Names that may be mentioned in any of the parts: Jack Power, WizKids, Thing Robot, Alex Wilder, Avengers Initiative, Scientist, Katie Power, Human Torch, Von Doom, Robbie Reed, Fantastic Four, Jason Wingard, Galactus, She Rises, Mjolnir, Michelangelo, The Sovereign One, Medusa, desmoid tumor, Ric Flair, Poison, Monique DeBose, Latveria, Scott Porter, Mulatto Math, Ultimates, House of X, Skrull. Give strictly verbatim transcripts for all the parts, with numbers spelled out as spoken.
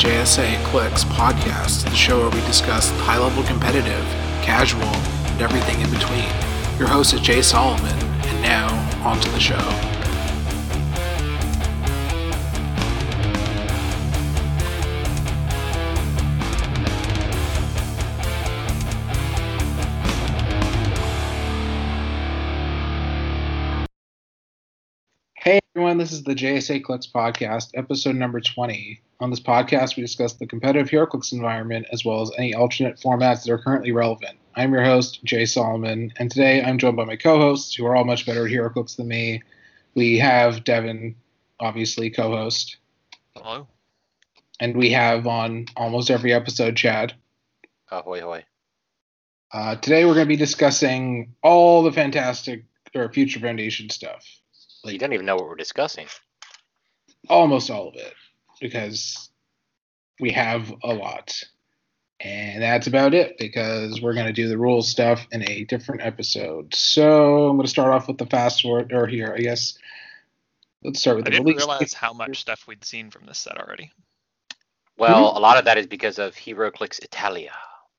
J S A Clicks podcast, the show where we discuss high-level competitive, casual, and everything in between. Your host is Jay Solomon, and now, on to the show. Hey everyone, this is the J S A Clicks podcast, episode number twenty. On this podcast, we discuss the competitive HeroClix environment as well as any alternate formats that are currently relevant. I'm your host, Jay Solomon, and today I'm joined by my co-hosts, who are all much better at HeroClix than me. We have Devin, obviously co-host. Hello. And we have on almost every episode, Chad. Ahoy, ahoy. Uh, today we're going to be discussing all the Fantastic or Future Foundation stuff. Well, you don't even know what we're discussing. Almost all of it, because we have a lot. And that's about it, because we're going to do the rules stuff in a different episode. So I'm going to start off with the fast forward, or here, I guess. Let's start with I the release. I didn't realize date. How much stuff we'd seen from this set already. Well, mm-hmm. A lot of that is because of HeroClix Italia.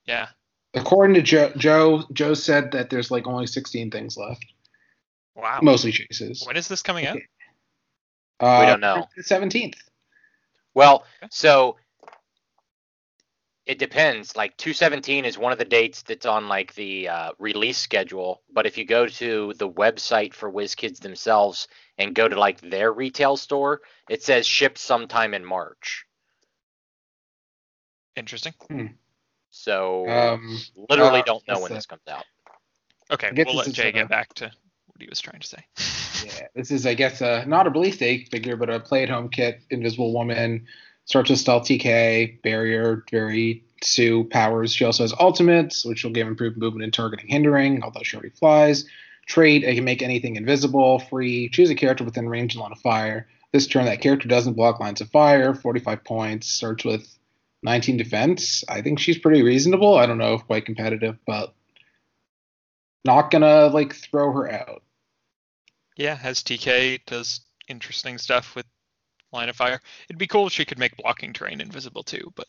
Yeah. According to Joe, Joe, Joe said that there's like only sixteen things left. Wow. Mostly chases. When is this coming out? Uh, we don't know. The seventeenth. Well, okay. So it depends. Like two seventeen is one of the dates that's on like the uh, release schedule. But if you go to the website for WizKids themselves and go to like their retail store, it says shipped sometime in March. Interesting. Hmm. So um, literally uh, don't know when that. This comes out. Okay, we'll let Jay get back to he was trying to say. Yeah, this is, I guess, uh, not a belief day figure, but a play-at-home kit, Invisible Woman, starts with Stealth T K, Barrier, very Sue powers. She also has Ultimates, which will give improved movement and targeting hindering, although she already flies. Trait, I can make anything invisible, free, choose a character within range and line of fire. This turn, that character doesn't block lines of fire, forty-five points, starts with nineteen defense. I think she's pretty reasonable. I don't know if quite competitive, but not gonna, like, throw her out. Yeah, has T K, does interesting stuff with Line of Fire. It'd be cool if she could make blocking terrain invisible too, but...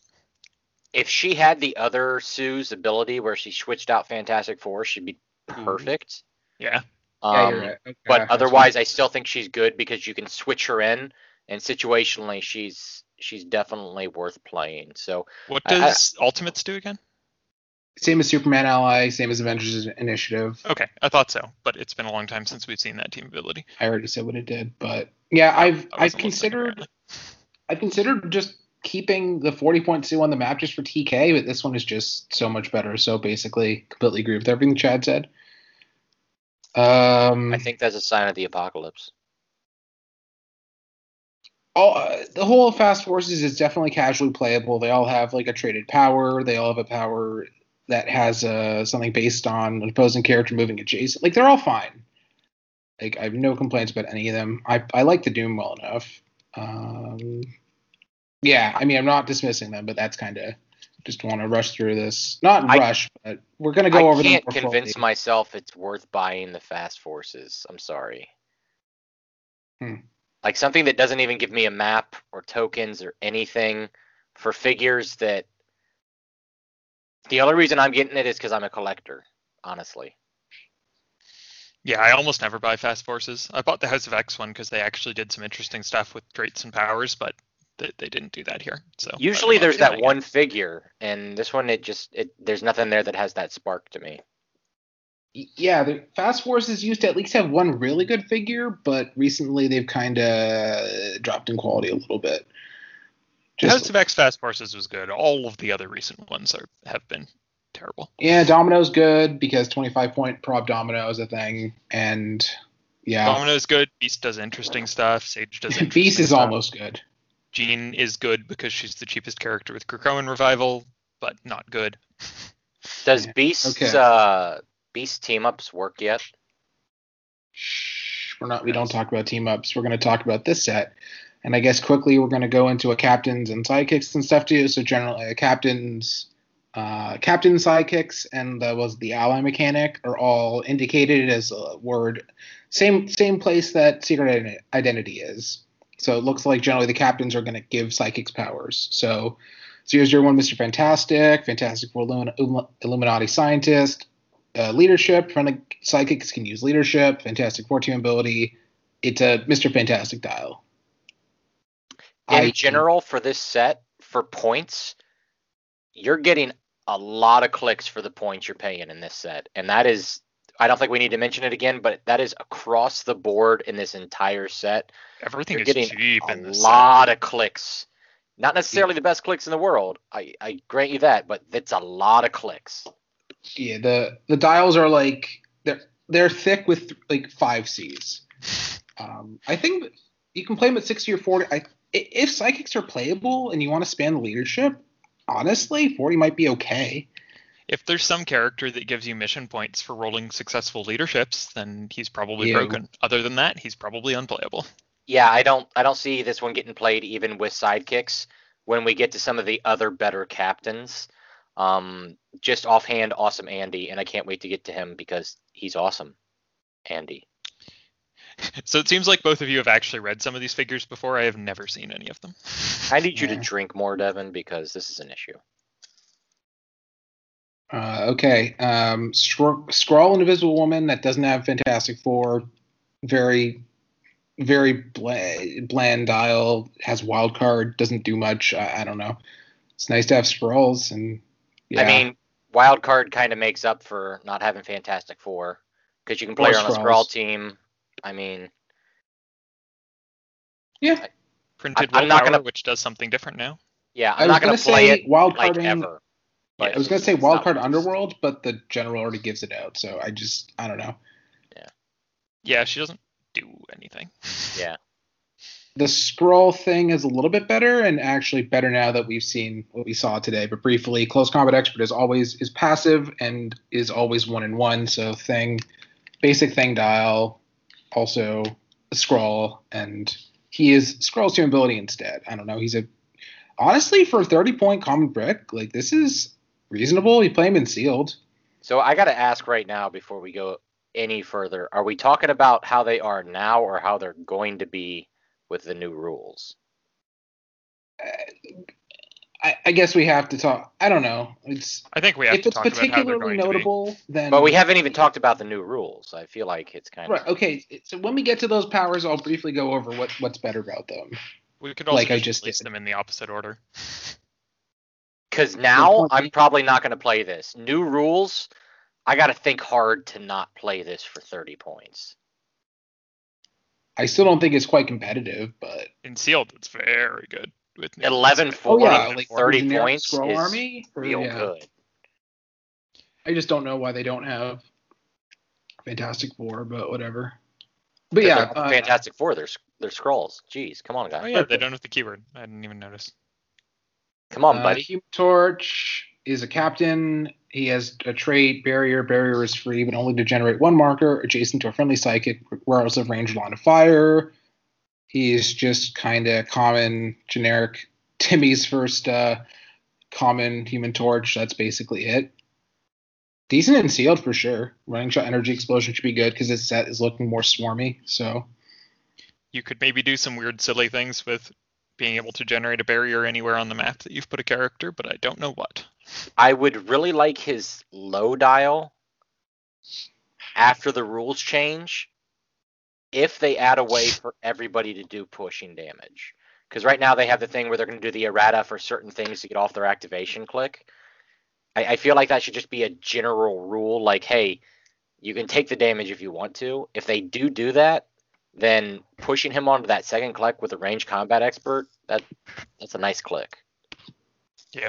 If she had the other Sue's ability where she switched out Fantastic Four, she'd be perfect. Yeah. Um, yeah, you're right. Okay. But otherwise, I still think she's good because you can switch her in, and situationally, she's she's definitely worth playing. So what does I, I, Ultimates do again? Same as Superman Ally, same as Avengers Initiative. Okay, I thought so, but it's been a long time since we've seen that team ability. I already said what it did, but yeah, I've I've considered I've considered just keeping the forty point Sue on the map just for T K, but this one is just so much better. So basically, completely agree with everything Chad said. Um, I think that's a sign of the apocalypse. All, uh, the whole of Fast Forces is definitely casually playable. They all have like a traded power. They all have a power that has uh, something based on an opposing character moving adjacent. Like, they're all fine. Like, I have no complaints about any of them. I I like the Doom well enough. Um, yeah, I mean, I'm not dismissing them, but that's kind of... Just want to rush through this. Not I, rush, but we're going to go I over them. I can't convince myself it's worth buying the Fast Forces. I'm sorry. Hmm. Like, something that doesn't even give me a map or tokens or anything for figures that... The only reason I'm getting it is because I'm a collector, honestly. Yeah, I almost never buy Fast Forces. I bought the House of X one because they actually did some interesting stuff with traits and powers, but they, they didn't do that here. So usually there's that one figure, and this one, it just it, there's nothing there that has that spark to me. Yeah, the Fast Forces used to at least have one really good figure, but recently they've kind of dropped in quality a little bit. Just, House of X Fast Forces was good. All of the other recent ones are, have been terrible. Yeah, Domino's good because twenty-five point prob Domino is a thing, and yeah. Domino's good. Beast does interesting stuff. Sage does interesting Beast is stuff. Almost good. Jean is good because she's the cheapest character with Krakoan Revival, but not good. Does yeah. Beast's okay. uh, Beast team-ups work yet? Shh, we're not, we don't talk about team-ups. We're going to talk about this set. And I guess quickly we're going to go into a captains and sidekicks and stuff too. So generally, a captains, uh, captain sidekicks, and that was the ally mechanic are all indicated as a word, same same place that secret identity is. So it looks like generally the captains are going to give psychics powers. So zero zero one, Mister Fantastic, Fantastic Four, Illum- Illuminati Scientist, uh, Leadership, Running Psychics can use Leadership, Fantastic Four team ability. It's a Mister Fantastic dial. In I, general, for this set, for points, you're getting a lot of clicks for the points you're paying in this set. And that is, I don't think we need to mention it again, but that is across the board in this entire set. Everything you're is getting cheap a in this lot set. Of clicks. Not necessarily the best clicks in the world. I, I grant you that, but it's a lot of clicks. Yeah, the, the dials are like, they're, they're thick with like five Cs. Um, I think you can play them at sixty or forty. I, if psychics are playable and you want to span the leadership, honestly, forty might be okay. If there's some character that gives you mission points for rolling successful leaderships, then he's probably yeah. broken. Other than that, he's probably unplayable. Yeah, I don't I don't see this one getting played even with sidekicks when we get to some of the other better captains. Um, just offhand, awesome Andy, and I can't wait to get to him because he's awesome, Andy. So it seems like both of you have actually read some of these figures before. I have never seen any of them. I need you yeah. to drink more, Devin, because this is an issue. Uh, okay. Um, Skrull and Invisible Woman, that doesn't have Fantastic Four. Very, very bland, bland dial. Has wild card. Doesn't do much. Uh, I don't know. It's nice to have Skrulls. And, yeah. I mean, wild card kind of makes up for not having Fantastic Four because you can play on a Skrull team. I mean, yeah, printed I, I'm not gonna, which does something different now. Yeah, I'm not going to play it wild card like ever. Yeah, I was going to say Wildcard Underworld, but the general already gives it out, so I just, I don't know. Yeah, yeah, she doesn't do anything. Yeah. The Skrull thing is a little bit better, and actually better now that we've seen what we saw today. But briefly, Close Combat Expert is always is passive and is always one in one. So thing, basic thing dial. Also a Skrull, and he is Skrull's team ability instead. I don't know. He's a honestly for a thirty point common brick, like this is reasonable. You play him in sealed. So I gotta ask right now before we go any further, are we talking about how they are now or how they're going to be with the new rules? Uh, I, I guess we have to talk. I don't know. It's. I think we have to talk about how they're going to be. If it's particularly notable, then. But we haven't even talked about the new rules. I feel like it's kind of. Right. Okay. So when we get to those powers, I'll briefly go over what, what's better about them. We could also like just, just list them in the opposite order. Because now I'm probably not going to play this new rules. I got to think hard to not play this for thirty points. I still don't think it's quite competitive, but in sealed, it's very good. With eleven four, oh, yeah. like thirty points is army? real yeah. good. I just don't know why they don't have Fantastic Four, but whatever. But yeah, uh, Fantastic Four, they're they're Skrulls. Jeez, come on, guys. Oh yeah, they don't have the keyword. I didn't even notice. Come on, uh, buddy. Human Torch is a captain. He has a trait barrier. Barrier is free, but only to generate one marker adjacent to a friendly psychic, regardless of range, line of fire. He's just kind of common, generic, Timmy's first uh, common Human Torch. That's basically it. Decent and sealed for sure. Running Shot, Energy Explosion should be good because this set is looking more swarmy. So you could maybe do some weird, silly things with being able to generate a barrier anywhere on the map that you've put a character, but I don't know what. I would really like his low dial after the rules change. If they add a way for everybody to do pushing damage. Because right now they have the thing where they're going to do the errata for certain things to get off their activation click. I, I feel like that should just be a general rule. Like, hey, you can take the damage if you want to. If they do do that, then pushing him onto that second click with a ranged combat expert, that that's a nice click. Yeah.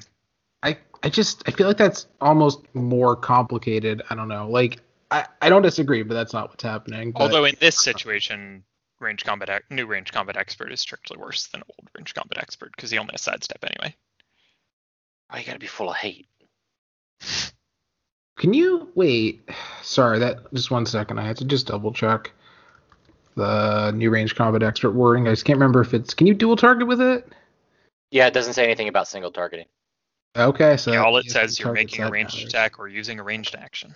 I, I just, I feel like that's almost more complicated. I don't know. Like, I, I don't disagree, but that's not what's happening. But. Although in this situation, range combat new range combat expert is strictly worse than old range combat expert because he only has sidestep anyway. Oh, you gotta be full of hate. Can you wait? Sorry, that just one second. I had to just double check the new range combat expert wording. I just can't remember if it's. Can you dual target with it? Yeah, it doesn't say anything about single targeting. Okay, so yeah, all it says you're making a ranged matters. attack or using a ranged action.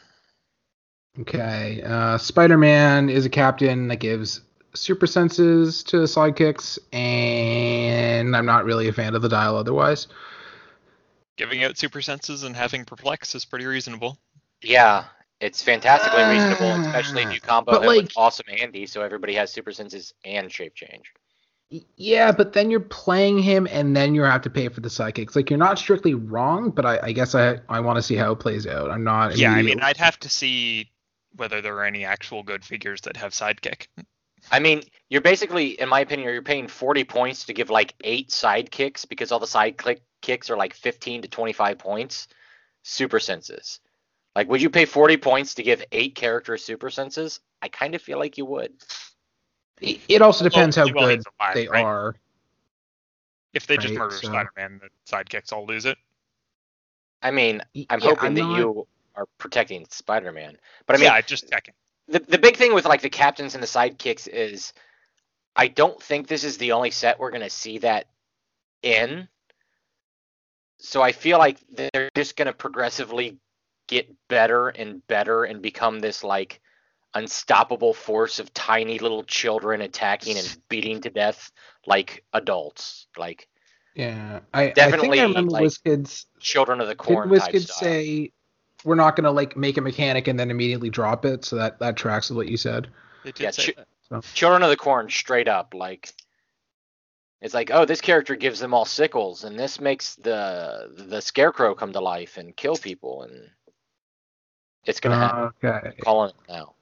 Okay, uh, Spider-Man is a captain that gives Super Senses to the sidekicks, and I'm not really a fan of the dial otherwise. Giving out Super Senses and having Perplex is pretty reasonable. Yeah, it's fantastically uh, reasonable, especially if you combo that like, with Awesome Handy, so everybody has Super Senses and Shape Change. Yeah, but then you're playing him, and then you have to pay for the sidekicks. Like, you're not strictly wrong, but I, I guess I, I want to see how it plays out. I'm not... Yeah, I mean, I'd have to see whether there are any actual good figures that have sidekick. I mean, you're basically, in my opinion, you're paying forty points to give, like, eight sidekicks, because all the sidekicks are, like, fifteen to twenty-five points. Super Senses. Like, would you pay forty points to give eight characters Super Senses? I kind of feel like you would. It also depends well, how good line, they right? are. If they right, just murder so. Spider-Man, the sidekicks all lose it. I mean, I'm yeah, hoping I'm that not... you are protecting Spider-Man. But I mean, yeah, just checking. The, the big thing with like the captains and the sidekicks is I don't think this is the only set we're going to see that in. So I feel like they're just going to progressively get better and better and become this like unstoppable force of tiny little children attacking and beating to death like adults. Like, yeah, I definitely I think I remember like, WizKids, children of the corn. Did WizKids say we're not going to like make a mechanic and then immediately drop it? So that that tracks with what you said. Yeah, ch- so. Children of the corn, straight up. Like, it's like, oh, this character gives them all sickles, and this makes the the scarecrow come to life and kill people, and it's going to uh, happen. Okay. I'm calling it now.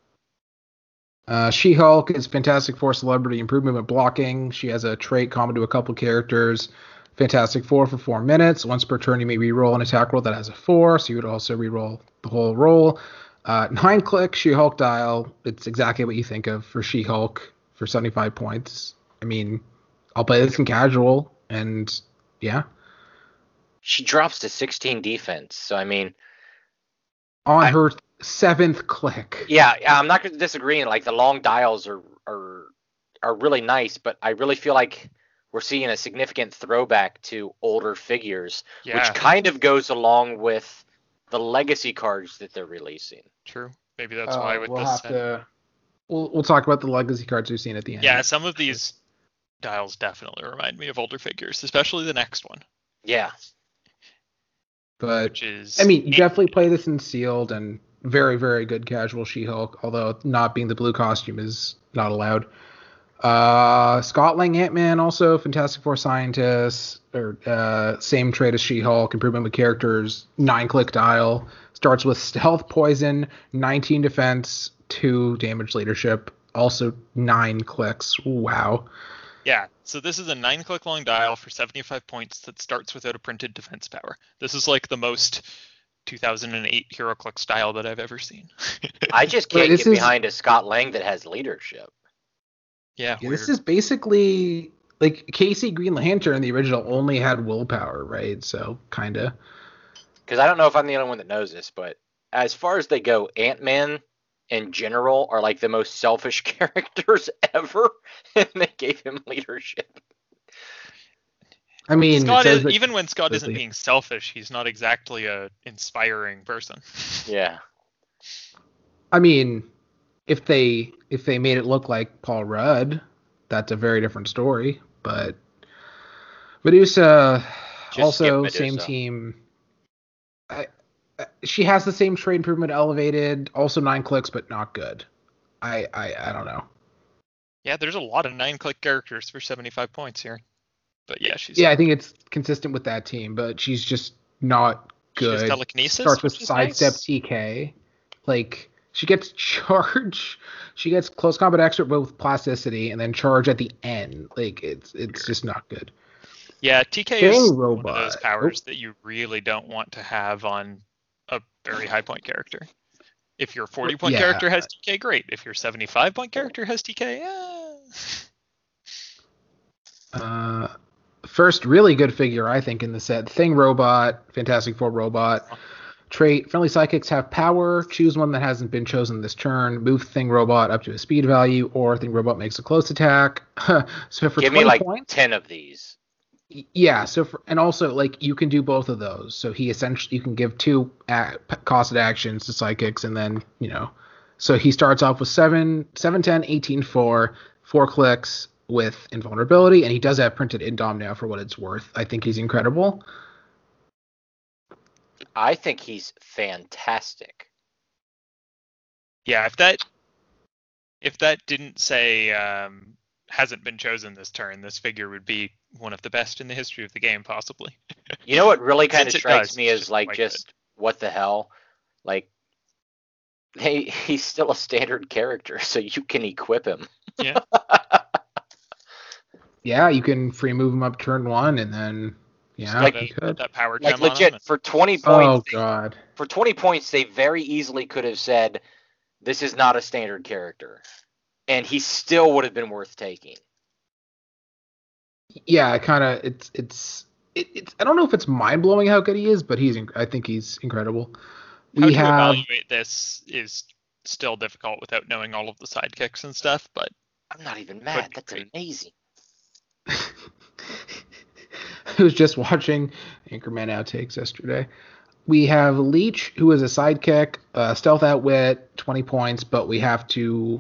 Uh, She-Hulk is Fantastic Four celebrity improvement movement blocking. She has a trait common to a couple characters. Fantastic Four for four minutes. Once per turn, you may reroll an attack roll that has a four, so you would also reroll the whole roll. Uh, nine click She-Hulk dial. It's exactly what you think of for She-Hulk for seventy-five points. I mean, I'll play this in casual, and yeah. She drops to sixteen defense, so I mean, on I- her. Seventh click. Yeah, I'm not going to disagree. Like the long dials are are are really nice, but I really feel like we're seeing a significant throwback to older figures, yeah. which kind of goes along with the legacy cards that they're releasing. True. Maybe that's uh, why with we'll this have set. To, we'll we'll talk about the legacy cards we've seen at the end. Yeah, some of these dials definitely remind me of older figures, especially the next one. Yeah. But which is I mean, you definitely play this in sealed and. Very, very good casual She-Hulk, although not being the blue costume is not allowed. Uh, Scott Lang Ant-Man also, Fantastic Four Scientist, or uh, same trait as She-Hulk, improvement with characters, nine-click dial, starts with Stealth, Poison, nineteen defense, two damage leadership, also nine clicks. Wow. Yeah, so this is a nine-click long dial for seventy-five points that starts without a printed defense power. This is like the most two thousand eight HeroClix style that I've ever seen. I just can't Wait, get is... behind a Scott Lang that has leadership. Yeah, yeah this is basically like Casey Green Lantern in the original only had willpower, right? So kind of. Because I don't know if I'm the only one that knows this, but as far as they go, Ant-Man in general are like the most selfish characters ever, and they gave him leadership. I mean, Scott is, like, even when Scott isn't being selfish, he's not exactly a inspiring person. Yeah. I mean, if they if they made it look like Paul Rudd, that's a very different story. But Medusa, Just also Medusa. Same team. I, I, she has the same trade improvement elevated, also nine clicks, but not good. I, I, I don't know. Yeah, there's a lot of nine click characters for seventy-five points here. But yeah, she's yeah. I think it's consistent with that team, but she's just not good. She has telekinesis. Starts with sidestep nice. T K. Like she gets charge, she gets close combat expert with plasticity, and then charge at the end. Like it's it's just not good. Yeah, T K Thing is robot. One of those powers that you really don't want to have on a very high point character. If your forty point yeah. character has T K, great. If your seventy-five point character has T K, yeah. Uh. First really good figure, I think, in the set. Thing Robot, Fantastic Four Robot. Trait, friendly sidekicks have power. Choose one that hasn't been chosen this turn. Move Thing Robot up to a speed value, or Thing Robot makes a close attack. So for Give me, like, points, ten of these. Yeah, so for, and also, like, you can do both of those. So he essentially, you can give two ac- costed actions to sidekicks, and then, you know. So he starts off with seven, seven, ten, eighteen, four. four clicks with invulnerability, and he does have printed indom now for what it's worth. I think he's incredible. I think he's fantastic. Yeah, if that if that didn't say um, hasn't been chosen this turn, this figure would be one of the best in the history of the game, possibly. You know what really kind of strikes does, me is like just good. What the hell? Like hey, he's still a standard character, so you can equip him. Yeah. Yeah, you can free move him up turn one, and then yeah, like, you could. That power like legit for twenty points. Oh they, god! For twenty points, they very easily could have said, "This is not a standard character," and he still would have been worth taking. Yeah, kind of. It's it's it, it's. I don't know if it's mind blowing how good he is, but he's. I think he's incredible. We how to have, evaluate this is still difficult without knowing all of the sidekicks and stuff. But I'm not even mad. That's great. Amazing. I was just watching Anchorman Outtakes yesterday. We have Leech, who is a sidekick, uh, Stealth Outwit, twenty points, but we have to,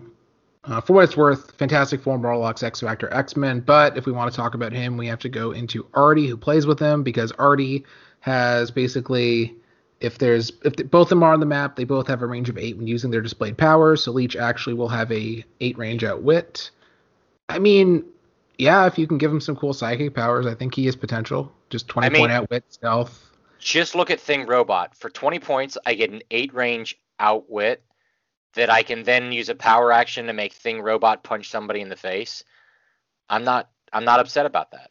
uh, for what it's worth, Fantastic Four, Morlocks, X-Factor, X-Men. But if we want to talk about him, we have to go into Artie, who plays with him, because Artie has basically, if there's, if the, both of them are on the map, they both have a range of eight when using their displayed powers. So Leech actually will have a eight range Outwit. I mean, yeah, if you can give him some cool psychic powers, I think he has potential. Just twenty I mean, point Outwit, Stealth. Just look at Thing Robot. For twenty points, I get an eight range Outwit that I can then use a power action to make Thing Robot punch somebody in the face. I'm not I'm not upset about that.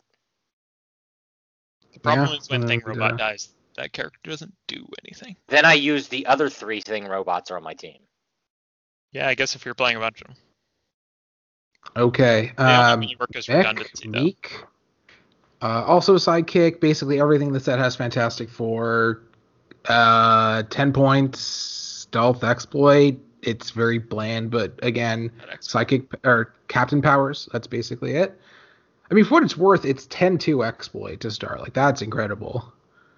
The problem yeah, is when uh, Thing Robot yeah. dies, that character doesn't do anything. Then I use the other three Thing Robots are on my team. Yeah, I guess if you're playing a bunch of them. Okay. Um, yeah, work as redundancy, Meek, uh, also a sidekick. Basically, everything in the set has Fantastic Four. Uh, ten points, Stealth, Exploit. It's very bland, but again, psychic or captain powers. That's basically it. I mean, for what it's worth, it's ten two Exploit to start. Like, that's incredible.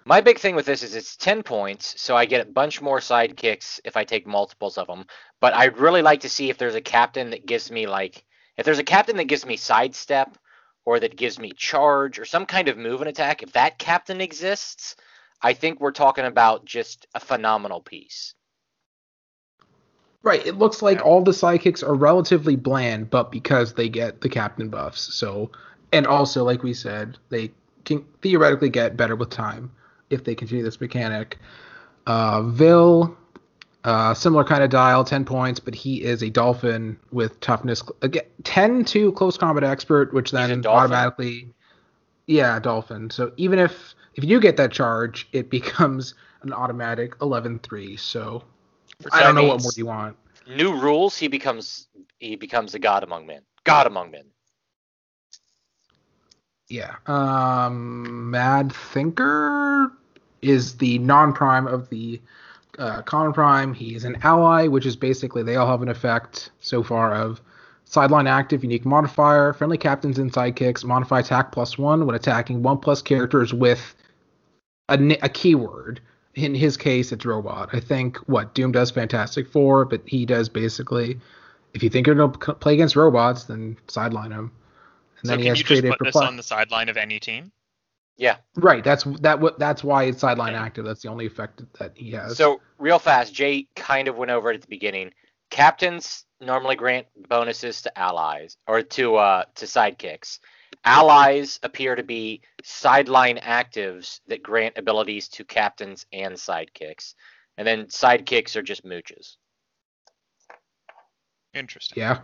My big thing with this is it's ten points, so I get a bunch more sidekicks if I take multiples of them. But I'd really like to see if there's a captain that gives me like. If there's a captain that gives me sidestep or that gives me charge or some kind of move and attack, if that captain exists, I think we're talking about just a phenomenal piece. Right. It looks like all the sidekicks are relatively bland, but because they get the captain buffs. So, and also, like we said, they can theoretically get better with time if they continue this mechanic. Uh, Vil... Uh, similar kind of dial, ten points, but he is a Dolphin with toughness. Again, ten two Close Combat Expert, which then automatically... Yeah, Dolphin. So even if, if you get that charge, it becomes an automatic eleven three. So Which I don't know what more you want. New rules, he becomes he becomes a god among men. God among men. Yeah. Um, Mad Thinker is the non-prime of the... Uh, common prime. He's an ally, which is basically they all have an effect so far of sideline active, unique modifier, friendly captains and sidekicks, modify attack plus one when attacking one plus characters with a, a keyword. In his case, it's robot. I think what Doom does Fantastic Four, but he does basically, if you think you're going to play against robots, then sideline him. And so then can he has you just put this on the sideline of any team? Yeah. Right. That's that. That's why it's sideline yeah. active. That's the only effect that he has. So real fast, Jay kind of went over it at the beginning. Captains normally grant bonuses to allies or to uh, to sidekicks. Allies appear to be sideline actives that grant abilities to captains and sidekicks. And then sidekicks are just mooches. Interesting. Yeah.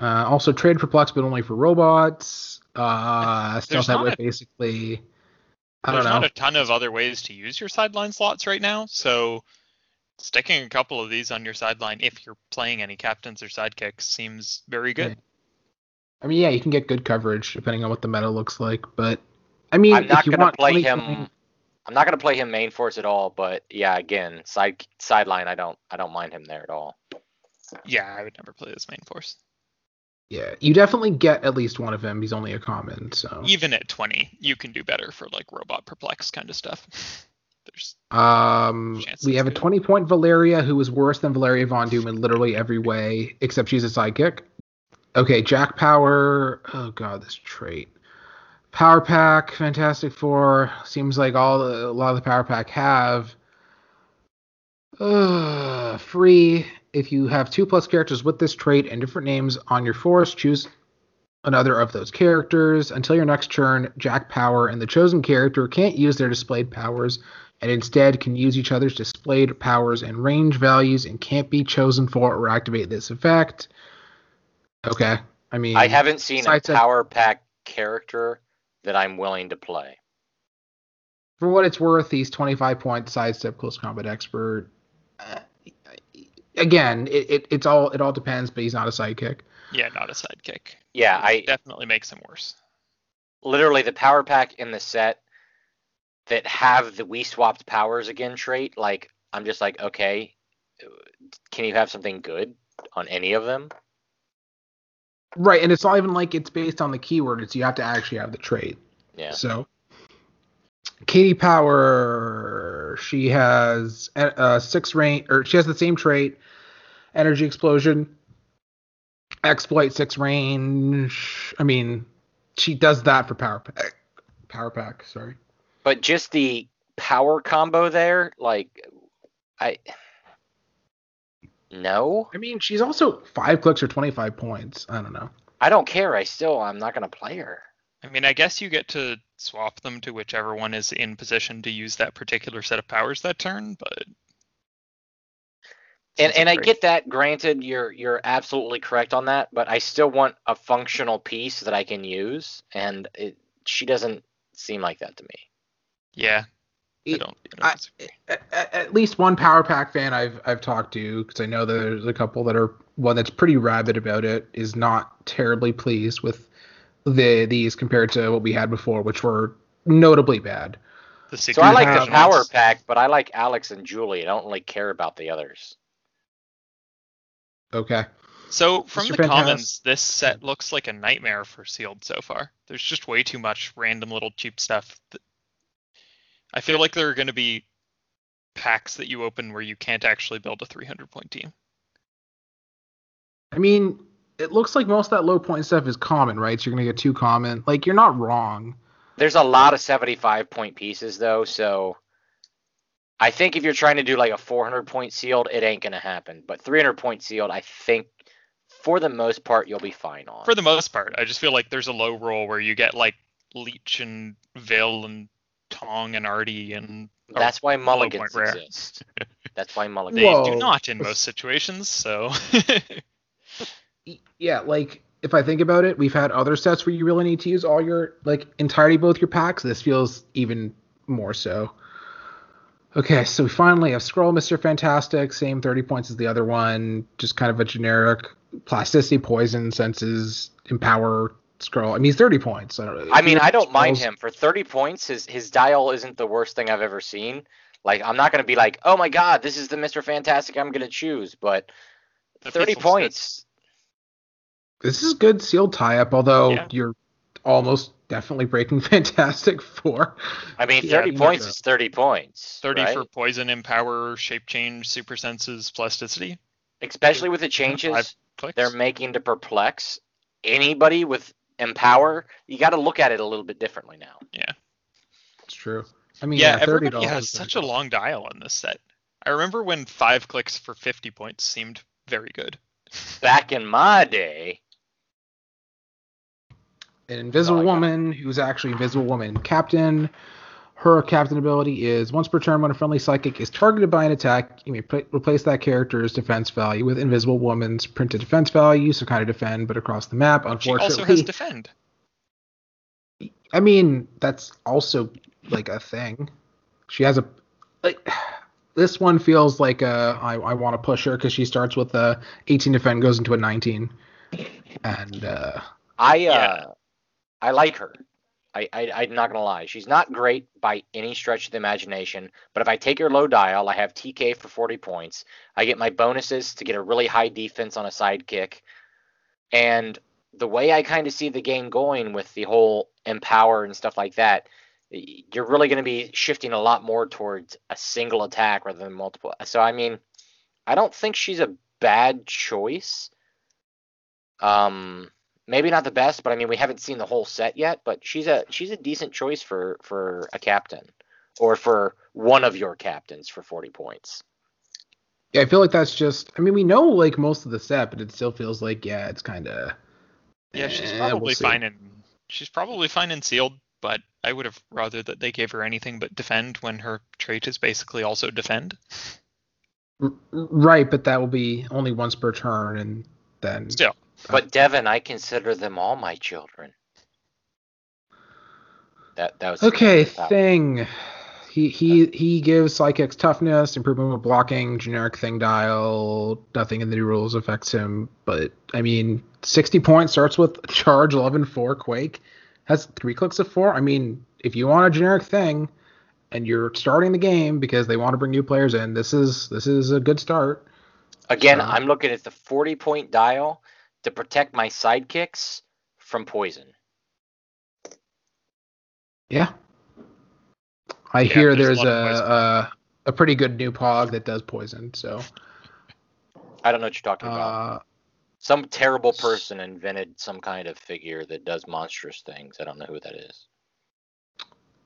Uh, also trade Perplex, but only for robots. Uh, stuff that way basically. I don't know. There's not a ton of other ways to use your sideline slots right now, so sticking a couple of these on your sideline if you're playing any captains or sidekicks seems very good. I mean, yeah, you can get good coverage depending on what the meta looks like, but I mean, I'm not gonna play him. I'm not gonna play him main force at all, but yeah, again, side sideline, I don't, I don't mind him there at all. Yeah, I would never play this main force. Yeah, you definitely get at least one of them. He's only a common, so... Even at twenty, you can do better for, like, robot perplex kind of stuff. There's um, we have a twenty-point Valeria who is worse than Valeria Von Doom in literally every way, except she's a sidekick. Okay, Jack Power. Oh, God, this trait. Power Pack, Fantastic Four. Seems like all the, a lot of the Power Pack have. Uh, free. If you have two plus characters with this trait and different names on your force, choose another of those characters. Until your next turn, Jack Power and the chosen character can't use their displayed powers and instead can use each other's displayed powers and range values and can't be chosen for or activate this effect. Okay. I mean, I haven't seen a Power Pack character that I'm willing to play. For what it's worth, he's twenty-five point sidestep close combat expert. Uh, again, it, it it's all it all depends, but he's not a sidekick. Yeah, not a sidekick. Yeah, it I definitely makes him worse. Literally, the Power Pack in the set that have the we swapped powers again trait, like I'm just like, okay, can you have something good on any of them? Right, and it's not even like it's based on the keyword. It's you have to actually have the trait. Yeah. So, Katie Power, she has a six range, or she has the same trait, Energy Explosion, Exploit, six range. I mean, she does that for Power Pack. Power Pack, sorry. But just the power combo there, like, I. No. I mean, she's also five clicks or twenty-five points. I don't know. I don't care. I still, I'm not going to play her. I mean, I guess you get to swap them to whichever one is in position to use that particular set of powers that turn, but. And and great. I get that. Granted, you're you're absolutely correct on that, but I still want a functional piece that I can use, and it, she doesn't seem like that to me. Yeah. I don't, I don't I, at least one Power Pack fan I've I've talked to, because I know there's a couple that are one that's pretty rabid about it, is not terribly pleased with the these compared to what we had before, which were notably bad. The so I like the Power Pack, but I like Alex and Julie. I don't really care about the others. Okay. So from Mister the comments, this set looks like a nightmare for Sealed so far. There's just way too much random little cheap stuff. That, I feel like there are going to be packs that you open where you can't actually build a three hundred point team. I mean, it looks like most of that low point stuff is common, right? So you're going to get two common. Like, you're not wrong. There's a lot of seventy-five point pieces, though. So I think if you're trying to do like a four hundred point sealed, it ain't going to happen. But three hundred point sealed, I think for the most part, you'll be fine on. For the most part. I just feel like there's a low roll where you get like Leech and Veil and Tong and Artie and that's why mulligans exist. That's why mulligans Whoa. do not in most situations. So yeah, like if I think about it, we've had other sets where you really need to use all your like entirety both your packs. This feels even more so. Okay, so we finally have Skrull, Mister Fantastic, same thirty points as the other one, just kind of a generic plasticity, poison, senses, empower. Skrull. I mean, he's thirty points. I, don't really, I mean, I don't Skrull's... mind him for thirty points. His his dial isn't the worst thing I've ever seen. Like, I'm not going to be like, oh my God, this is the Mister Fantastic I'm going to choose. But the thirty points. Good. This is good sealed tie up. Although yeah. You're almost definitely breaking Fantastic Four. I mean, thirty yeah, points is thirty points. thirty right? For poison, empower, shape change, super senses, plasticity. Especially with the changes they're making to perplex anybody with. Empower, you got to look at it a little bit differently now. Yeah, it's true. I mean, yeah, yeah everybody has such a long dial on this set. I remember when five clicks for fifty points seemed very good. Back in my day, an Invisible oh, Woman, who's actually Invisible Woman Captain. Her captain ability is once per turn when a friendly psychic is targeted by an attack, you may pl- replace that character's defense value with Invisible Woman's printed defense value, so kind of defend, but across the map, unfortunately. She also has defend. I mean, that's also, like, a thing. She has a... like this one feels like a, I, I want to push her because she starts with a eighteen defend, goes into a nineteen. And, uh... I, uh... Yeah. I like her. I, I, I'm not going to lie. She's not great by any stretch of the imagination, but if I take her low dial, I have T K for forty points. I get my bonuses to get a really high defense on a sidekick. And the way I kind of see the game going with the whole empower and stuff like that, you're really going to be shifting a lot more towards a single attack rather than multiple. So, I mean, I don't think she's a bad choice. Um, maybe not the best, but I mean, we haven't seen the whole set yet, but she's a, she's a decent choice for, for a captain or for one of your captains for forty points. Yeah, I feel like that's just, I mean, we know like most of the set, but it still feels like, yeah, it's kind of, yeah, she's probably eh, we'll fine. And she's probably fine and sealed, but I would have rather that they gave her anything but defend when her trait is basically also defend. Right, but that will be only once per turn, and then... Still. Uh, but Devin, I consider them all my children. That that was... Okay, Thing. He he he gives Psychic's toughness, improved movement blocking, generic Thing dial, nothing in the new rules affects him, but, I mean, sixty points starts with Charge, eleven four, Quake, has three clicks of four. I mean, if you want a generic Thing... and you're starting the game because they want to bring new players in, this is this is a good start. Again, so. I'm looking at the forty-point dial to protect my sidekicks from poison. Yeah. I yeah, hear there's, there's a, a a pretty good new pog that does poison, so... I don't know what you're talking uh, about. Some terrible person invented some kind of figure that does monstrous things. I don't know who that is.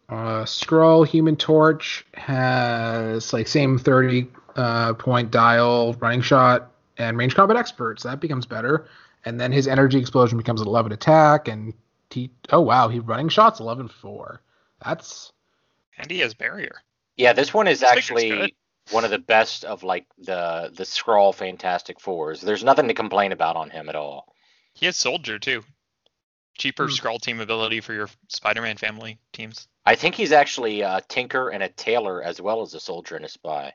Uh, Skrull, Human Torch has like same thirty uh, point dial, Running Shot, and Range Combat Expert, so that becomes better. And then his Energy Explosion becomes an eleven attack, and he, oh wow, he Running Shot's eleven four. That's... And he has Barrier. Yeah, this one is this actually one of the best of like the the Skrull Fantastic Fours. There's nothing to complain about on him at all. He has Soldier too. Cheaper mm. Skrull team ability for your Spider-Man family teams. I think he's actually a tinker and a tailor as well as a soldier and a spy.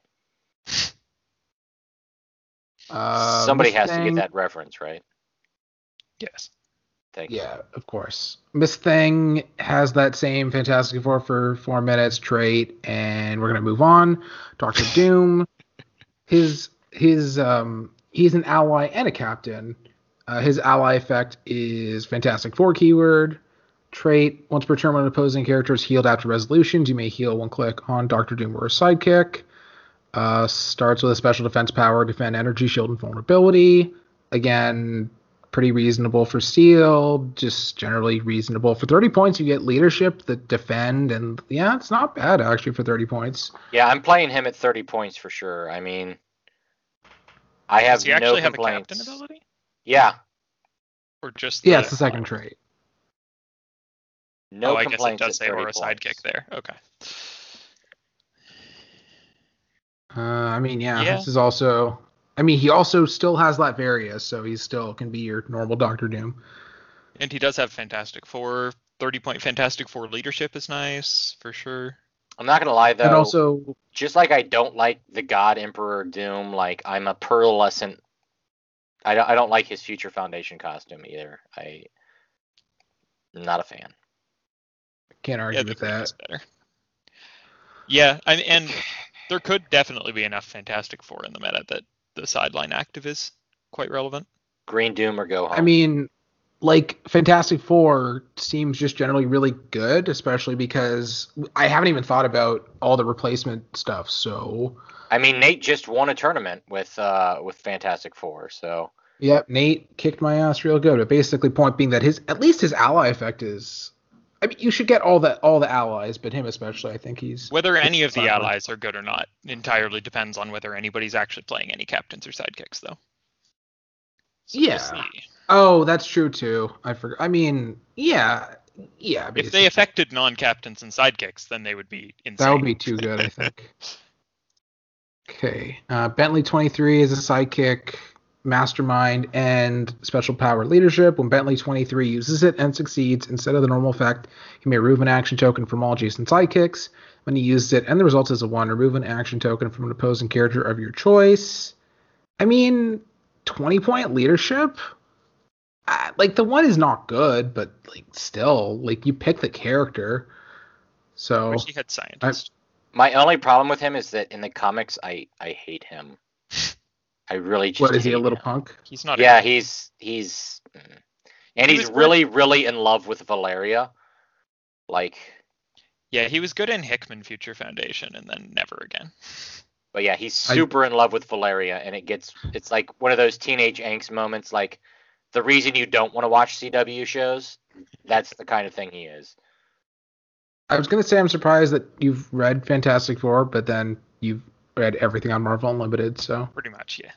Uh, Somebody has Thing. To get that reference, right? Yes. Thank you. Yeah, of course. Miss Thing has that same Fantastic Four for four minutes trait, and we're going to move on. Doctor Doom, his his um he's an ally and a captain. Uh, his ally effect is Fantastic Four keyword. Trait, once per turn when opposing characters healed after resolutions, you may heal one click on Doctor Doom or a sidekick. Uh, starts with a special defense power, defend, energy, shield, and vulnerability. Again, pretty reasonable for Steel, just generally reasonable. For thirty points, you get Leadership, the defend, and yeah, it's not bad actually for thirty points. Yeah, I'm playing him at thirty points for sure. I mean, I have no complaints. Does he actually have a captain ability? Yeah. Or just the, yeah, it's the second trait. No oh, I guess it does say we're a sidekick there. Okay. Uh, I mean, yeah, yeah, this is also... I mean, he also still has that Latveria, so he still can be your normal Doctor Doom. And he does have Fantastic Four. thirty-point Fantastic Four leadership is nice, for sure. I'm not going to lie, though. And also... Just like I don't like the God Emperor Doom, like, I'm a pearlescent... I don't, I don't like his Future Foundation costume, either. I, I'm not a fan. Can't argue yeah, with that. Better. Yeah, I mean, and there could definitely be enough Fantastic Four in the meta that the Sideline Active is quite relevant. Green Doom or go home. I mean, like, Fantastic Four seems just generally really good, especially because I haven't even thought about all the replacement stuff, so... I mean, Nate just won a tournament with uh, with Fantastic Four, so... Yep, Nate kicked my ass real good, but basically point being that his at least his ally effect is... I mean, you should get all the all the allies, but him especially. I think he's whether any of the allies are good or not entirely depends on whether anybody's actually playing any captains or sidekicks, though. So yeah. Oh, that's true too. I forgot. I mean, yeah, yeah. Basically. If they affected non-captains and sidekicks, then they would be insane. That would be too good, I think. Okay. Uh, Bentley twenty-three is a sidekick, mastermind, and special power leadership. When Bentley twenty-three uses it and succeeds, instead of the normal effect, he may remove an action token from all adjacent sidekicks. When he uses it and the result is a one, remove an action token from an opposing character of your choice. I mean, twenty-point leadership? I, like, the one is not good, but, like, still, like, you pick the character. So... I wish he had Scientist. I, My only problem with him is that in the comics, I, I hate him. I really just... What, is he a little him. punk? He's not. Yeah, a he's he's, and he he's really, good. really in love with Valeria. Like, yeah, he was good in Hickman Future Foundation, and then never again. But yeah, he's super I, in love with Valeria, and it gets it's like one of those teenage angst moments. Like, the reason you don't want to watch C W shows. That's the kind of thing he is. I was going to say I'm surprised that you've read Fantastic Four, but then you've read everything on Marvel Unlimited, so. Pretty much, yeah.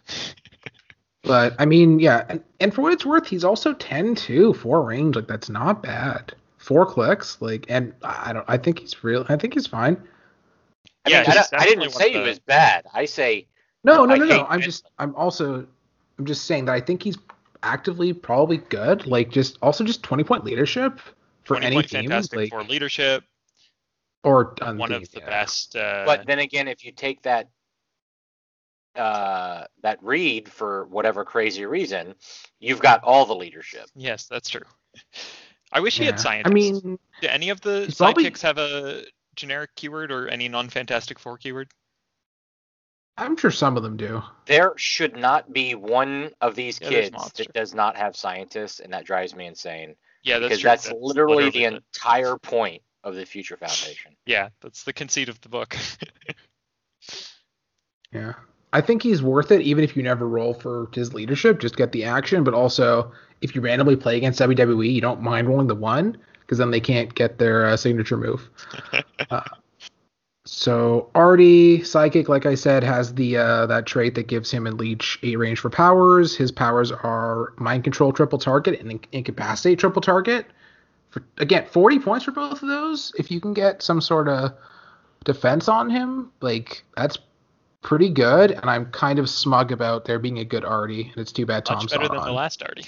But, I mean, yeah. And, and for what it's worth, he's also ten two, four range. Like, that's not bad. Four clicks, like, and I don't, I think he's real. I think he's fine. I yeah, mean, just, I, I didn't say he was bad. I say. No, no, no, no. I'm just, I'm also, I'm just saying that I think he's actively probably good. Like, just, also just twenty point leadership for any team. Fantastic for leadership. Or one of the best. Uh, but then again, if you take that, uh, that read for whatever crazy reason, you've got all the leadership. Yes, that's true. I wish he yeah. had Scientist. I mean, do any of the sidekicks probably have a generic keyword or any non-Fantastic Four keyword? I'm sure some of them do. There should not be one of these yeah, kids that does not have Scientist, and that drives me insane. Yeah, that's because true. That's, that's literally, literally the it. entire point of the Future Foundation. Yeah, that's the conceit of the book. Yeah. I think he's worth it, even if you never roll for his leadership. Just get the action, but also if you randomly play against W W E, you don't mind rolling the one because then they can't get their uh, signature move. uh, so Artie, Psychic, like I said, has the uh, that trait that gives him and Leech eight range for powers. His powers are Mind Control triple target and in- Incapacitate triple target. For, again, forty points for both of those. If you can get some sort of defense on him, like that's pretty good, and I'm kind of smug about there being a good Artie, and it's too bad Tom's not on. Much better than the last Artie.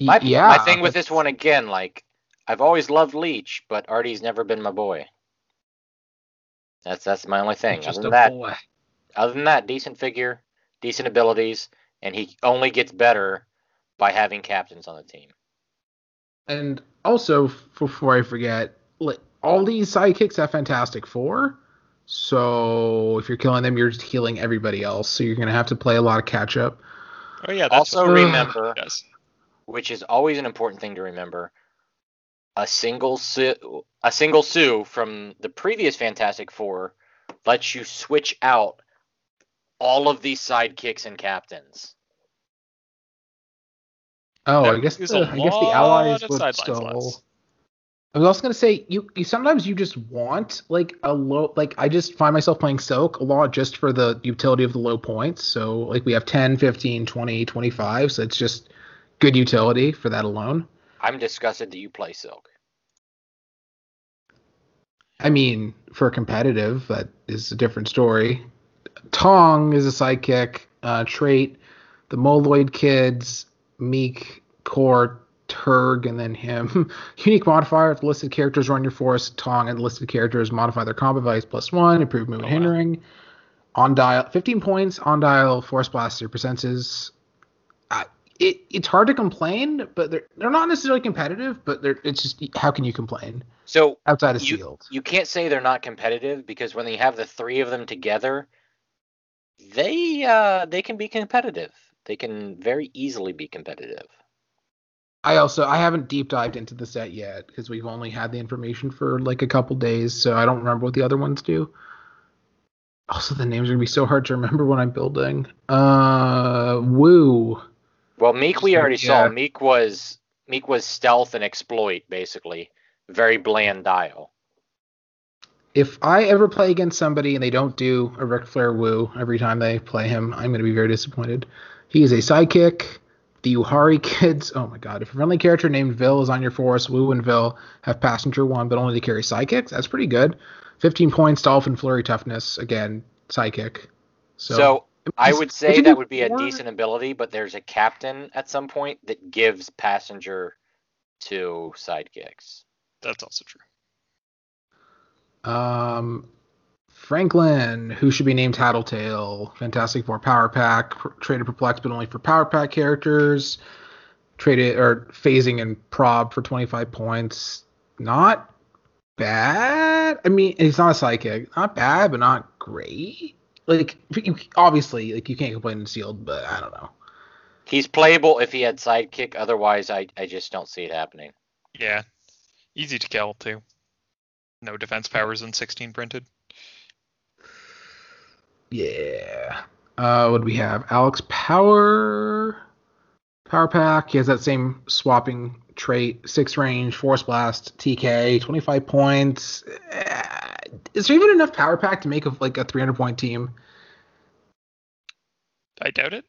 my, yeah. My thing with this one, again, like, I've always loved Leech, but Artie's never been my boy. That's that's my only thing. Just other than that, boy. Other than that, decent figure, decent abilities, and he only gets better by having captains on the team. And also, before I forget, all these sidekicks have Fantastic Four. So if you're killing them, you're just healing everybody else. So you're going to have to play a lot of catch-up. Oh, yeah. That's also, remember, which is always an important thing to remember, a single su- a single Sue from the previous Fantastic Four lets you switch out all of these sidekicks and captains. Oh, there I guess the, I guess the allies would still... I was also going to say, you, you sometimes you just want, like, a low... Like, I just find myself playing Soak a lot just for the utility of the low points. So, like, we have ten, fifteen, twenty, twenty-five. So it's just good utility for that alone. I'm disgusted that you play Soak. I mean, for competitive, that is a different story. Tong is a sidekick. Uh, trait, the Moloid Kids, Meek, Court, Turg, and then him. Unique modifier: if listed characters run your force, Tong and listed characters modify their combat values plus one, improve movement oh, hindering. Wow. On dial, fifteen points. On dial, force blast, super senses. I, it it's hard to complain, but they're they're not necessarily competitive. But they're it's just how can you complain? So outside of you, sealed, you can't say they're not competitive because when they have the three of them together, they uh they can be competitive. They can very easily be competitive. I also I haven't deep dived into the set yet because we've only had the information for like a couple days, so I don't remember what the other ones do. Also, the names are gonna be so hard to remember when I'm building. Uh, Woo. Well, Meek we already yeah. saw. Meek was Meek was stealth and exploit basically. Very bland dial. If I ever play against somebody and they don't do a Ric Flair Woo every time they play him, I'm gonna be very disappointed. He is a sidekick. The Uhari Kids, oh my god, if a friendly character named Vil is on your force, Wu and Vil have passenger one, but only to carry sidekicks. That's pretty good. fifteen points, Dolphin, Flurry, Toughness, again, sidekick. So, so I would say would that would be four? A decent ability, but there's a captain at some point that gives passenger to sidekicks. That's also true. Um... Franklin, who should be named Tattletale, Fantastic Four Power Pack, pr- traded Perplex, but only for Power Pack characters, traded or phasing and prob for twenty-five points. Not bad. I mean, he's not a sidekick. Not bad, but not great. Like, you, obviously, like you can't complain in sealed, but I don't know. He's playable if he had sidekick. Otherwise, I, I just don't see it happening. Yeah. Easy to kill, too. No defense powers in sixteen printed. Yeah. Uh, what do we have? Alex Power. Power Pack, he has that same swapping trait, six range, force blast, T K, twenty-five points. Is there even enough Power Pack to make of like a three hundred point team? I doubt it.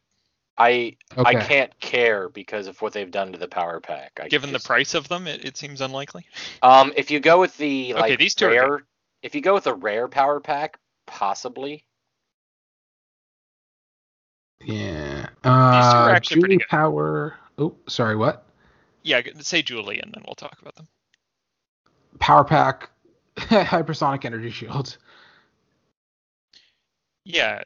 I okay. I can't care because of what they've done to the Power Pack. I Given just, the price of them, it, it seems unlikely. Um, if you go with the like okay, these two rare, are if you go with a rare Power Pack, possibly. Yeah. Uh, these two are actually Julie pretty good. Power. Oh, sorry. What? Yeah, say Julie, and then we'll talk about them. Power Pack, hypersonic energy shield. Yeah.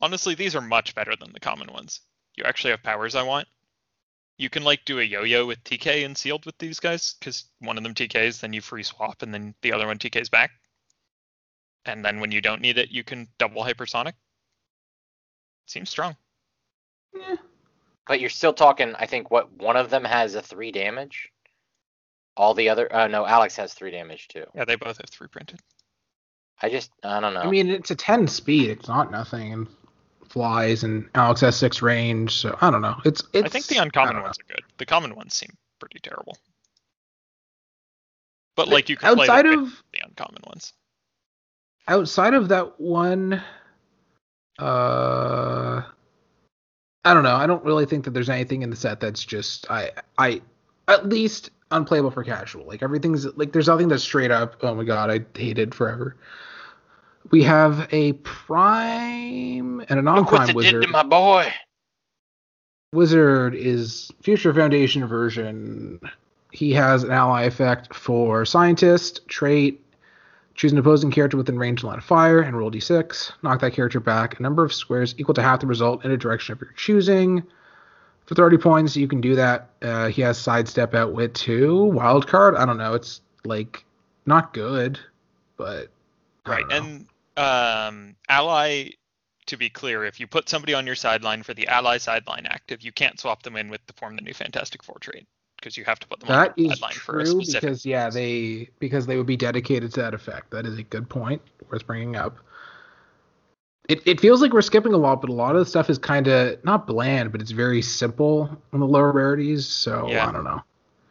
Honestly, these are much better than the common ones. You actually have powers I want. You can like do a yo-yo with T K and sealed with these guys, because one of them T Ks, then you free swap, and then the other one T Ks back. And then when you don't need it, you can double hypersonic. Seems strong. Yeah. But you're still talking, I think, what, one of them has a three damage? All the other... Uh, no, Alex has three damage, too. Yeah, they both have three printed. I just... I don't know. I mean, it's a ten speed. It's not nothing. And flies, and Alex has six range, so I don't know. It's it's. I think the uncommon ones are good. The common ones seem pretty terrible. But, but like you can play with the uncommon ones. Outside of that one, uh, I don't know. I don't really think that there's anything in the set that's just I I at least unplayable for casual. Like everything's like there's nothing that's straight up. Oh my god, I hated forever. We have a prime and a non-prime wizard. Did to my boy. Wizard is Future Foundation version. He has an ally effect for Scientist, trait. Choose an opposing character within range and line of fire and roll d six. Knock that character back a number of squares equal to half the result in a direction of your choosing. For thirty points, you can do that. Uh, he has Sidestep, Outwit too. Wild card? I don't know. It's like not good, but... Right, and um, Ally, to be clear, if you put somebody on your sideline for the Ally Sideline Active, you can't swap them in with the form the new Fantastic Four trait, because you have to put them that on the sideline for a specific... That is true, because, yeah, they, because they would be dedicated to that effect. That is a good point, worth bringing up. It it feels like we're skipping a lot, but a lot of the stuff is kind of, not bland, but it's very simple on the lower rarities, so yeah. I don't know.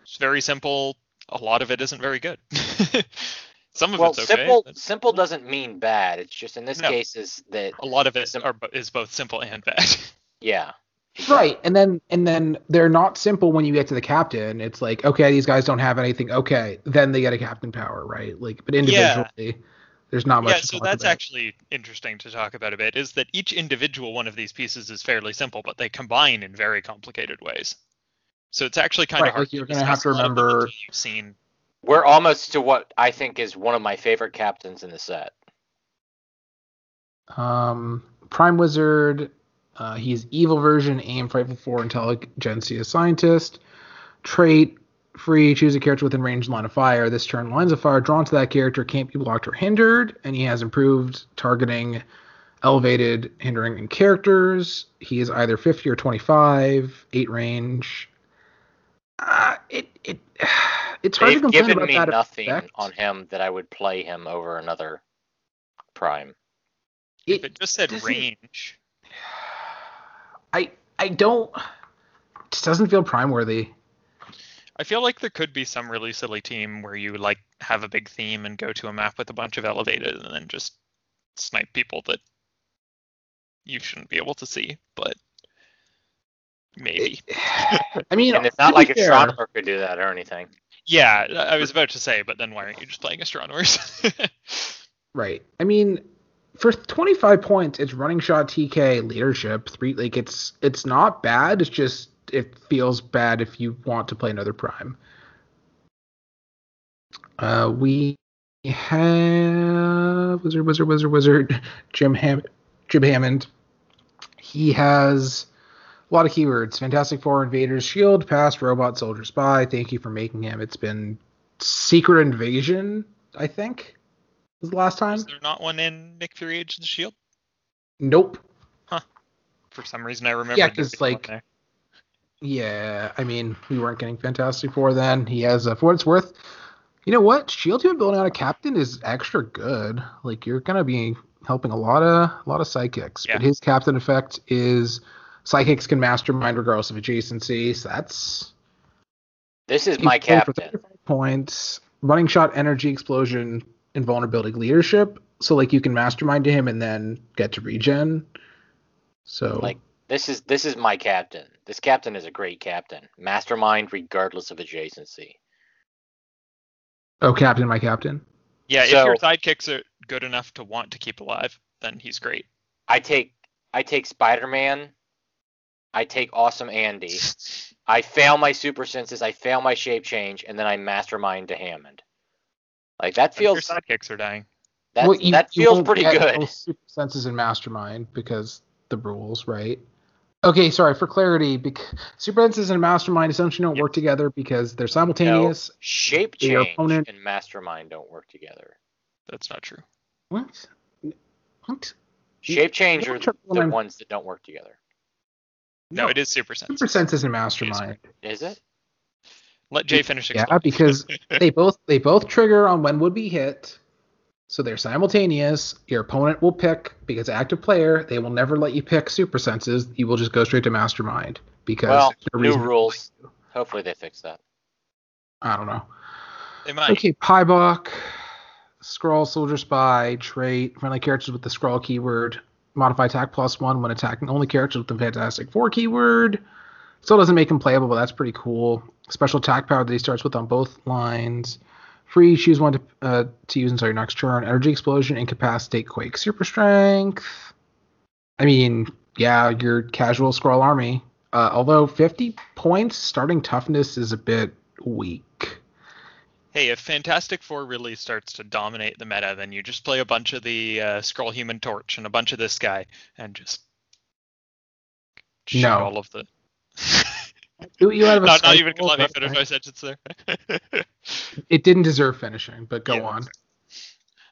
It's very simple. A lot of it isn't very good. Some of well, it's okay. Simple, simple doesn't mean bad. It's just in this no. case is that a lot of it sim- are, is both simple and bad. Yeah. Right. And then and then they're not simple when you get to the captain. It's like, okay, these guys don't have anything. Okay, then they get a captain power, right? Like, but individually, yeah. there's not much. Yeah. To so talk that's about. Actually interesting to talk about a bit. Is that each individual one of these pieces is fairly simple, but they combine in very complicated ways. So it's actually kind right, of hard. Like you're going to have to remember. You've seen. We're almost to what I think is one of my favorite captains in the set. Um, Prime Wizard. Uh, he's evil version, aim, frightful four, intelligentsia, scientist. Trait, free, choose a character within range and line of fire. This turn, lines of fire drawn to that character can't be blocked or hindered. And he has improved targeting, elevated, hindering, and characters. He is either fifty or twenty-five, eight range. Uh, it... it It's hard They've to given about me that nothing effect. On him that I would play him over another prime. It, if it just said range, I I don't. It just doesn't feel prime worthy. I feel like there could be some really silly team where you like have a big theme and go to a map with a bunch of elevated and then just snipe people that you shouldn't be able to see, but. Maybe. I mean, and it's not like fair. Astronomer could do that or anything. Yeah, I was about to say, but then why aren't you just playing Astronomers? Right. I mean, for twenty-five points, it's Running Shot, T K, Leadership, three. Like it's it's not bad. It's just it feels bad if you want to play another prime. Uh, we have Wizard, Wizard, Wizard, Wizard, Jim Ham, Jim Hammond. He has. A lot of keywords. Fantastic Four, Invaders, Shield, Past, Robot, Soldier, Spy. Thank you for making him. It's been Secret Invasion, I think, was the last time. Is there not one in Nick Fury Age of the Shield? Nope. Huh. For some reason, I remember. Yeah, because, like, yeah, I mean, we weren't getting Fantastic Four then. He has, uh, for what it's worth, you know what? Shield team building out a captain is extra good. Like, you're going to be helping a lot of, a lot of sidekicks. Yeah. But his captain effect is... Psychics can mastermind regardless of adjacency, so that's... This is my captain. Points. Running Shot, Energy Explosion, and Vulnerability Leadership. So, like, you can mastermind to him and then get to regen. So... Like, this is this is my captain. This captain is a great captain. Mastermind regardless of adjacency. Oh, captain, my captain. Yeah, so, if your sidekicks are good enough to want to keep alive, then he's great. I take I take Spider-Man. I take Awesome Andy. I fail my Super Senses. I fail my Shape Change, and then I Mastermind to Hammond. Like that feels. Your sidekicks are dying. That well, that you, feels you pretty good. Super Senses and Mastermind because the rules, right? Okay, sorry for clarity. Because Super Senses and Mastermind essentially don't yep. work together because they're simultaneous. No, Shape Change opponent... and Mastermind don't work together. That's not true. What? What? Shape Change are the I'm... ones that don't work together. No, no, it is Super Sense. Super Sense isn't Mastermind. Is it? Let Jay finish explaining. Yeah, because they both they both trigger on when would be hit, so they're simultaneous. Your opponent will pick, because active player, they will never let you pick Super Senses. You will just go straight to Mastermind. Because well, new rules. Hopefully they fix that. I don't know. They might. Okay, Piebach, Skrull, Soldier Spy, trait, friendly characters with the Skrull keyword. Modify attack plus one when attacking only characters with the Fantastic Four keyword. Still doesn't make him playable, but that's pretty cool. Special attack power that he starts with on both lines. Free, choose one to, uh, to use until your next turn. Energy Explosion, Incapacitate, Quake, Super Strength. I mean, yeah, your casual Skrull army. Uh, although fifty points starting toughness is a bit weak. Hey, if Fantastic Four really starts to dominate the meta, then you just play a bunch of the uh, Skrull Human Torch and a bunch of this guy, and just shoot no. all of the... you, you have a not, not even let me finish my sentence there. It didn't deserve finishing, but go yeah, on.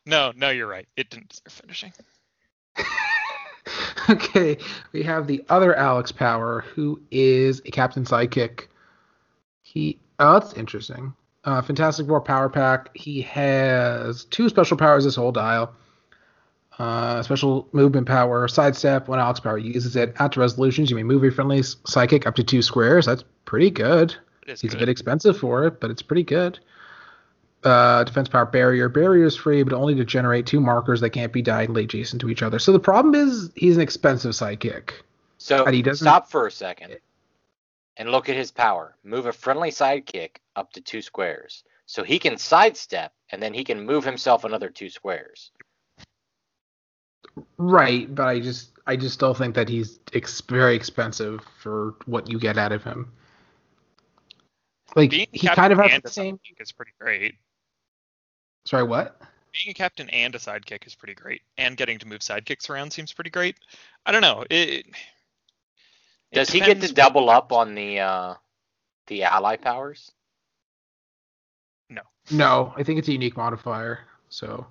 No, no, you're right. It didn't deserve finishing. Okay, we have the other Alex Power, who is a Captain Sidekick. He... Oh, that's interesting. Uh, Fantastic Four Power Pack. He has two special powers this whole dial. Uh, special movement power, sidestep, one Alex power uses it. After resolutions, you may move your friendly psychic up to two squares. That's pretty good. It's a bit expensive for it, but it's pretty good. Uh, defense power barrier. Barrier is free, but only to generate two markers that can't be diagonally adjacent to each other. So the problem is he's an expensive psychic. So he doesn't... stop for a second. And look at his power. Move a friendly sidekick up to two squares. So he can sidestep, and then he can move himself another two squares. Right, but I just I just still think that he's ex- very expensive for what you get out of him. Like, being he kind of has the same... Being a sidekick is pretty great. Sorry, what? Being a captain and a sidekick is pretty great. And getting to move sidekicks around seems pretty great. I don't know. It... It Does he get to double up on the uh, the ally powers? No. No, I think it's a unique modifier. So,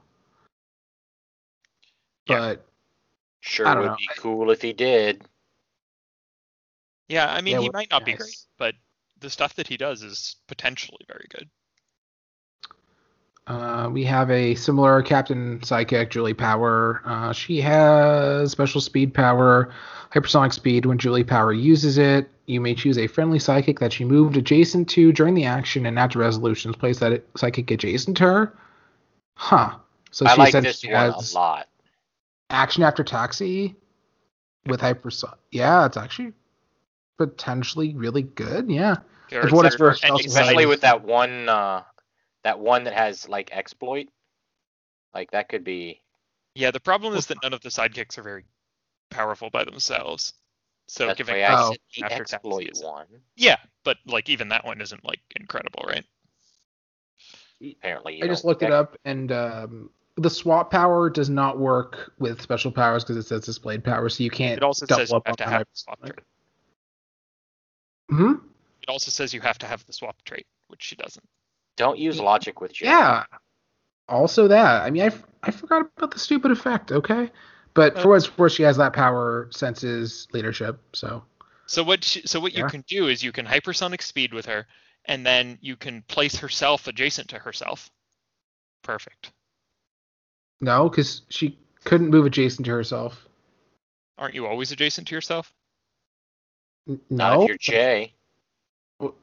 yeah. But sure would know. be cool if he did. Yeah, I mean, yeah, he might not nice. be great, but the stuff that he does is potentially very good. Uh, we have a similar Captain Psychic, Julie Power. Uh, she has special speed power, hypersonic speed. When Julie Power uses it, you may choose a friendly psychic that she moved adjacent to during the action, and after resolutions, place that psychic adjacent to her. Huh. So I she like this she one has a lot. Action after taxi with hypersonic. Yeah, it's actually potentially really good. Yeah. Sure, if what sure. And especially with that one... Uh... That one that has, like, exploit, like, that could be... Yeah, the problem is that none of the sidekicks are very powerful by themselves. So That's giving why I said after exploit one. Yeah, but, like, even that one isn't, like, incredible, right? Apparently. I just looked it up, and um, the swap power does not work with special powers because it says displayed power, so you can't double up on the hypersonic. It also says you have to have the swap trait. Hmm? It also says you have to have the swap trait, which she doesn't. Don't use logic with Jay. Yeah. Also that. I mean, I, f- I forgot about the stupid effect, okay? But uh, for what it's worth, she has that power, senses, leadership, so. So what she, So what yeah. you can do is you can hypersonic speed with her, and then you can place herself adjacent to herself. Perfect. No, because she couldn't move adjacent to herself. Aren't you always adjacent to yourself? No. Not if you're Jay.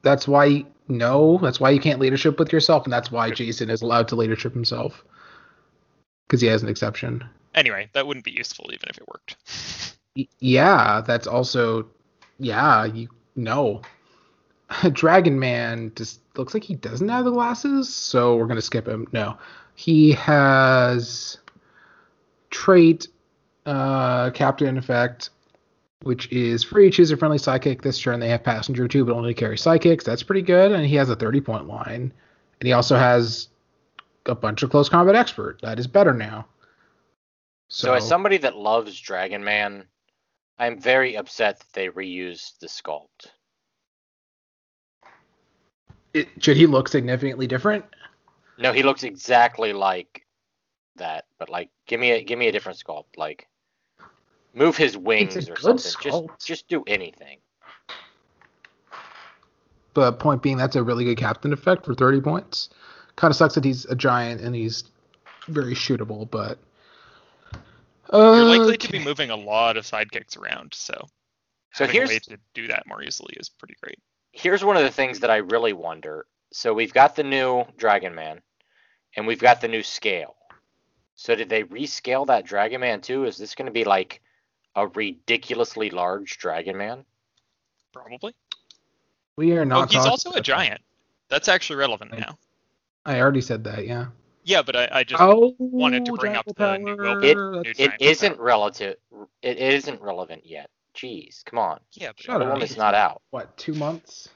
That's why, no, that's why you can't leadership with yourself, and that's why Jason is allowed to leadership himself. Because he has an exception. Anyway, that wouldn't be useful even if it worked. Yeah, that's also, yeah, you no. Dragon Man just looks like he doesn't have the glasses, so we're going to skip him. No. He has trait uh, captain effect, which is free. Choose a friendly psychic this turn. They have passenger two, but only carry psychics. That's pretty good. And he has a thirty-point line. And he also has a bunch of close combat expert. That is better now. So, so as somebody that loves Dragon Man, I'm very upset that they reused the sculpt. It, should he look significantly different? No, he looks exactly like that. But like, give me a give me a different sculpt. Like, move his wings or something. Sculpt. Just just do anything. But point being, that's a really good captain effect for thirty points. Kind of sucks that he's a giant and he's very shootable, but uh, you're likely to be moving a lot of sidekicks around. So, so having a way to do that more easily is pretty great. Here's one of the things that I really wonder. So we've got the new Dragon Man, and we've got the new scale. So did they rescale that Dragon Man too? Is this going to be like a ridiculously large Dragon Man? Probably. We are not. Oh, he's also a giant. That's actually relevant I, now. I already said that, yeah. Yeah, but I, I just oh, wanted to bring up the new robot. It, it isn't relative. It isn't relevant yet. Jeez, come on. Yeah, but the one is not out. What, two months?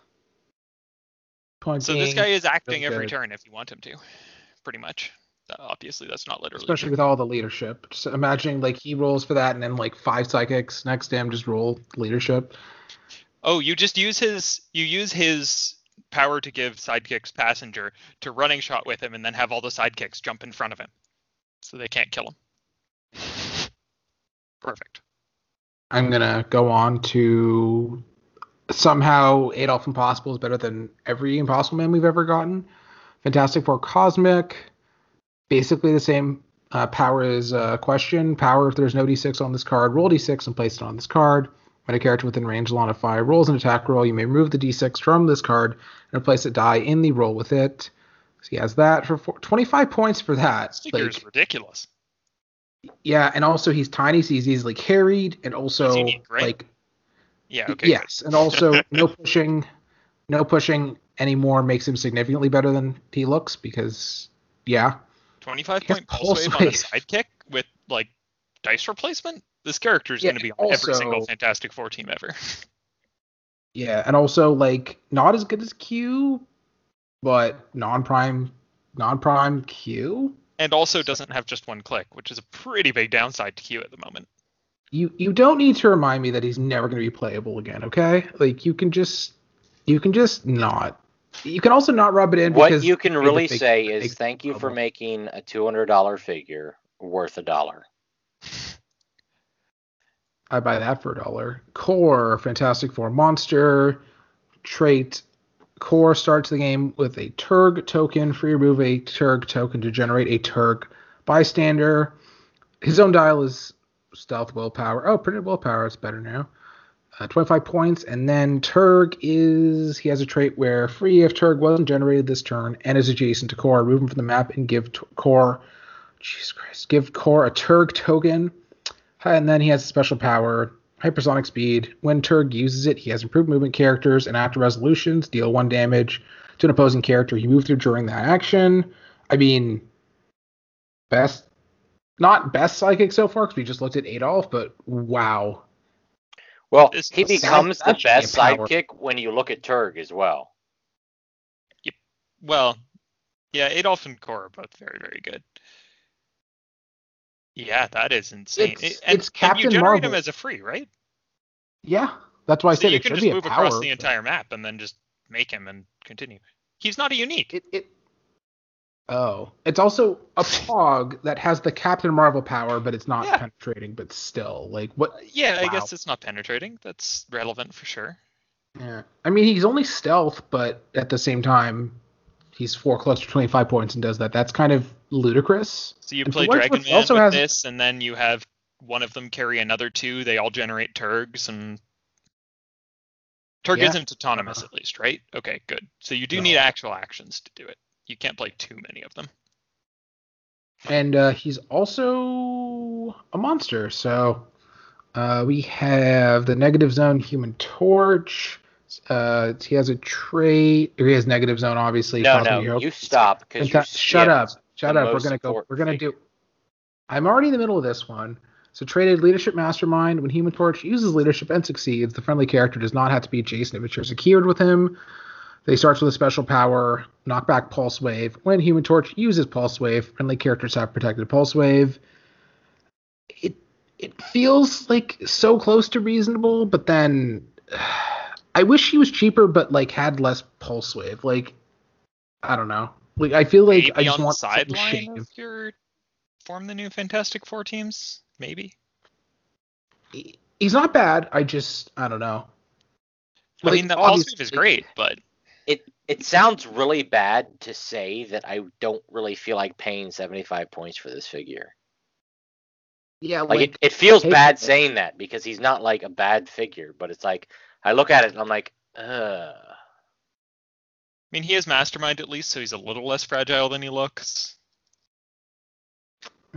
Point so this guy is acting every good. turn if you want him to, pretty much. Obviously, that's not literally. Especially true. With all the leadership. Just imagining, like, he rolls for that, and then, like, five psychics next to him just roll leadership. Oh, you just use his, you use his power to give sidekicks passenger to running shot with him, and then have all the sidekicks jump in front of him. So they can't kill him. Perfect. I'm going to go on to somehow Adolf Impossible is better than every Impossible Man we've ever gotten. Fantastic Four Cosmic, basically the same uh, power as uh, Question. Power, if there's no d six on this card, roll d six and place it on this card. When a character within range of line of fire rolls an attack roll, you may remove the d six from this card and replace a die in the roll with it. So he has that for four, twenty-five points for that. This figure like, is ridiculous. Yeah, and also he's tiny, so he's easily carried, and also unique, right? like, yeah, okay, yes, and also no pushing, no pushing anymore makes him significantly better than he looks because, yeah, twenty-five point pulse wave on a sidekick with like dice replacement. This character is yeah, going to be on also, every single Fantastic Four team ever. Yeah, and also like not as good as Q, but non-prime, non-prime Q. And also doesn't have just one click, which is a pretty big downside to Q at the moment. You you don't need to remind me that he's never going to be playable again, okay? Like you can just you can just not. You can also not rub it in. What you can really say is thank you for making a two hundred dollars figure worth a dollar. I buy that for a dollar. Core Fantastic Four monster trait. Core starts the game with a Turg token. Free remove a Turg token to generate a Turg bystander. His own dial is stealth willpower. Oh, printed willpower. It's better now. Uh, twenty-five points. And then Turg is... He has a trait where free if Turg wasn't generated this turn and is adjacent to Core. Remove him from the map and give t- Core... Jesus Christ. Give Core a Turg token. And then he has a special power... Hypersonic speed. When Turg uses it, he has improved movement characters, and after resolutions, deal one damage to an opposing character you move through during that action. I mean, best, not best psychic so far because we just looked at Adolf, but wow. Well, this he becomes the best sidekick when you look at Turg as well. Yep. Well, yeah, Adolf and Core are both very, very good. Yeah, that is insane. It's, it, and, it's Captain and you generate Marvel. Him as a free, right? Yeah, that's why I so said you it can just be move power, across but... the entire map and then just make him and continue. He's not a unique. It, it... Oh, it's also a Pog that has the Captain Marvel power, but it's not yeah. penetrating. But still, like what? Yeah, wow. I guess it's not penetrating. That's relevant for sure. Yeah, I mean he's only stealth, but at the same time, he's four cluster twenty-five points and does that. That's kind of ludicrous. So you and play Dragon Man also with has... this, and then you have one of them carry another two. They all generate Turgs, and Turk yeah. isn't autonomous, at least, right? Okay, good. So you do no. need actual actions to do it. You can't play too many of them. And uh, he's also a monster. So uh, we have the Negative Zone Human Torch. Uh, he has a trait. Or he has Negative Zone, obviously. No, no, you open. stop. Because ta- Shut up. Shut up. We're going to go. We're going to do. I'm already in the middle of this one. So traded Leadership Mastermind. When Human Torch uses Leadership and succeeds, the friendly character does not have to be adjacent if it shares a keyword with him. They starts with a special power, knockback Pulse Wave. When Human Torch uses Pulse Wave, friendly characters have protected Pulse Wave. It it feels like so close to reasonable, but then I wish he was cheaper, but like had less Pulse Wave. Like I don't know. Like I feel like Maybe I just want something shave. Your, form the new Fantastic Four teams. Maybe he's not bad. I just I don't know. Like, I mean, the Pulse Wave is great, but it it sounds really bad to say that I don't really feel like paying seventy-five points for this figure. Yeah, like, like it, it feels bad it. saying that because he's not like a bad figure, but it's like I look at it and I'm like, ugh. I mean, he has Mastermind at least, so he's a little less fragile than he looks.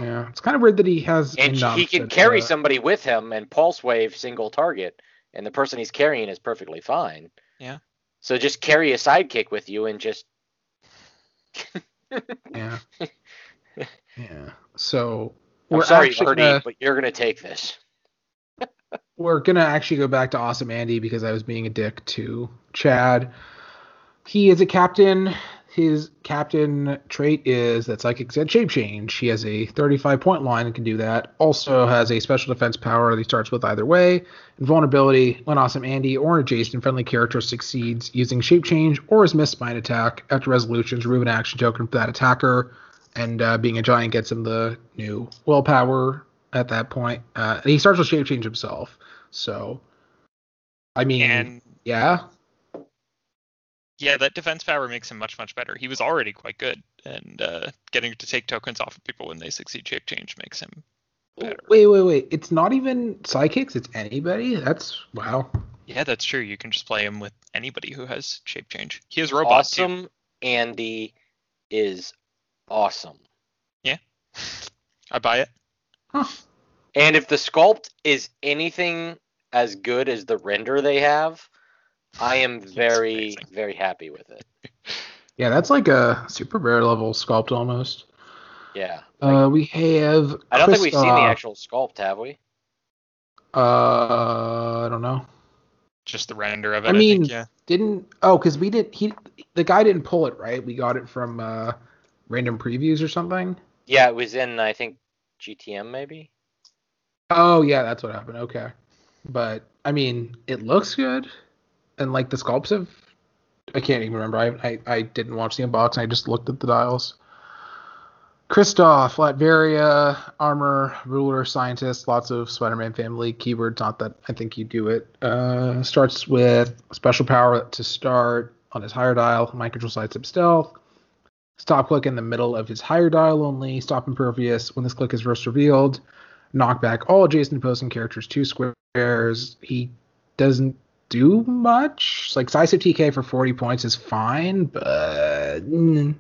Yeah, it's kind of weird that he has. And he can carry uh, somebody with him and Pulse Wave single target, and the person he's carrying is perfectly fine. Yeah. So just carry a sidekick with you and just. yeah. Yeah. So. I'm we're sorry, Artie, gonna, but you're gonna take this. We're gonna actually go back to Awesome Andy because I was being a dick to Chad. He is a captain. His captain trait is that Psychic and Shape Change. He has a thirty-five point line and can do that. Also has a special defense power that he starts with either way. And vulnerability, when Awesome Andy or an adjacent friendly character succeeds using Shape Change or is missed by an attack, after resolutions, remove an action token for that attacker. And uh, being a giant gets him the new willpower at that point. Uh, and he starts with Shape Change himself. So, I mean, and- yeah. Yeah, that defense power makes him much, much better. He was already quite good, and uh, getting to take tokens off of people when they succeed Shape Change makes him better. Wait, wait, wait. It's not even sidekicks, it's anybody? That's, wow. Yeah, that's true. You can just play him with anybody who has Shape Change. He has robots, too. Awesome Andy is awesome. Yeah. I buy it. Huh. And if the sculpt is anything as good as the render they have, I am very, very happy with it. Yeah, that's like a Super Bear level sculpt almost. Yeah. Like, uh, we have. I don't Christoph. think we've seen the actual sculpt, have we? Uh, I don't know. Just the render of it. I mean, I think, yeah. didn't oh, because we didn't. He the guy didn't pull it, right? We got it from uh, random previews or something. Yeah, it was in I think G T M maybe. Oh yeah, that's what happened. Okay, but I mean, it looks good. And like the sculpts have, I can't even remember. I, I I didn't watch the unboxing. I just looked at the dials. Kristoff, Latveria, Armor, Ruler, Scientist, lots of Spider-Man family keywords. Not that I think you do it. Uh, starts with special power to start on his higher dial. Mind control, sidestep, stealth. Stop click in the middle of his higher dial only. Stop impervious when this click is first revealed. Knock back all adjacent opposing characters two squares. He doesn't do much. Like size of T K for forty points is fine, but mm,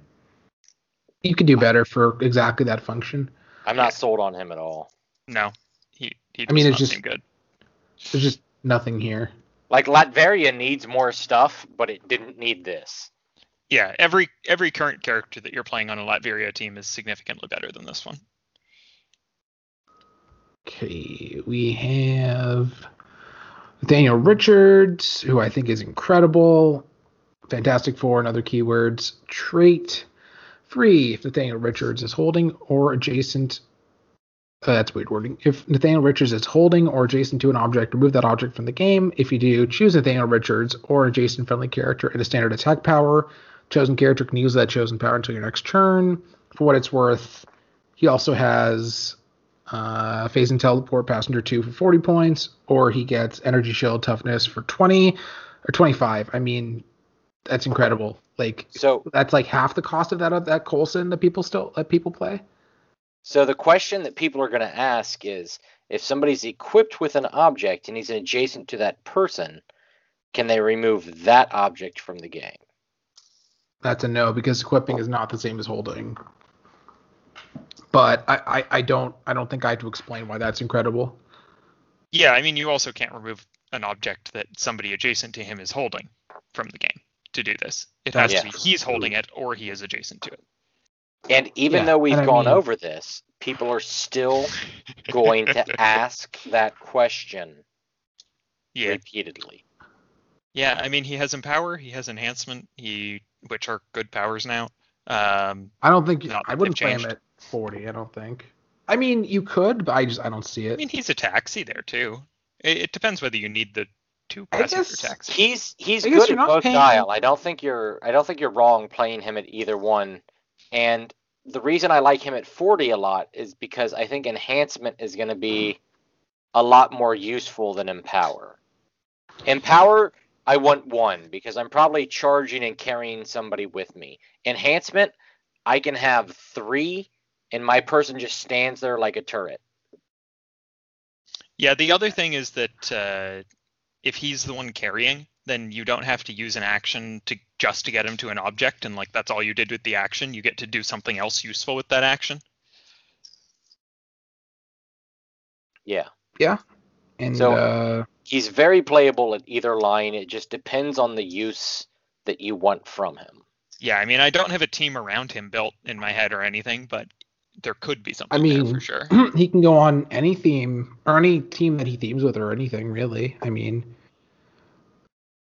you could do better for exactly that function. I'm not sold on him at all. No, he he does I mean, not it's just, seem good. There's just nothing here. Like Latveria needs more stuff, but it didn't need this. Yeah, every every current character that you're playing on a Latveria team is significantly better than this one. Okay, we have Nathaniel Richards, who I think is incredible. Fantastic Four and other keywords. Trait free if Nathaniel Richards is holding or adjacent. Uh, that's weird wording. If Nathaniel Richards is holding or adjacent to an object, remove that object from the game. If you do, choose Nathaniel Richards or adjacent friendly character at a standard attack power. Chosen character can use that chosen power until your next turn. For what it's worth, he also has Uh, phase and teleport passenger two for forty points, or he gets energy shield toughness for twenty or twenty-five. I mean, that's incredible. Like, so that's like half the cost of that of that Coulson that people still let people play. So the question that people are going to ask is, if somebody's equipped with an object and he's adjacent to that person, Can they remove that object from the game? That's a no, because equipping is not the same as holding. But I, I, I don't I don't think I have to explain why that's incredible. Yeah, I mean, you also can't remove an object that somebody adjacent to him is holding from the game to do this. It has yeah. to be he's holding it or he is adjacent to it. And even yeah, though we've gone mean... over this, people are still going to ask that question yeah. repeatedly. Yeah, I mean, he has Empower, he has Enhancement, he which are good powers now. Um, I don't think – I wouldn't play him at forty, I don't think. I mean, you could, but I just – I don't see it. I mean, he's a taxi there, too. It, it depends whether you need the two passes for taxi. He's he's good at both dial. I don't think you're I don't think you're wrong playing him at either one. And the reason I like him at forty a lot is because I think Enhancement is going to be a lot more useful than Empower. Empower – I want one because I'm probably charging and carrying somebody with me. Enhancement, I can have three, and my person just stands there like a turret. Yeah, the other thing is that uh, if he's the one carrying, then you don't have to use an action to just to get him to an object, and like that's all you did with the action. You get to do something else useful with that action. Yeah. Yeah. And, so uh, he's very playable at either line. It just depends on the use that you want from him. Yeah, I mean, I don't have a team around him built in my head or anything, but there could be something I mean, there for sure. He can go on any theme or any team that he themes with or anything, really. I mean,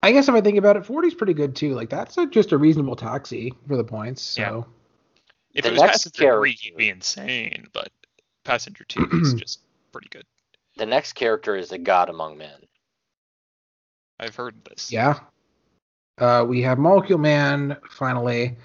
I guess if I think about it, forty's pretty good, too. Like, that's a, just a reasonable taxi for the points. So. Yeah. If the it was Passenger three, you'd be insane, but Passenger two is just pretty good. The next character is a god among men. I've heard this. Yeah. Uh, we have Molecule Man, finally.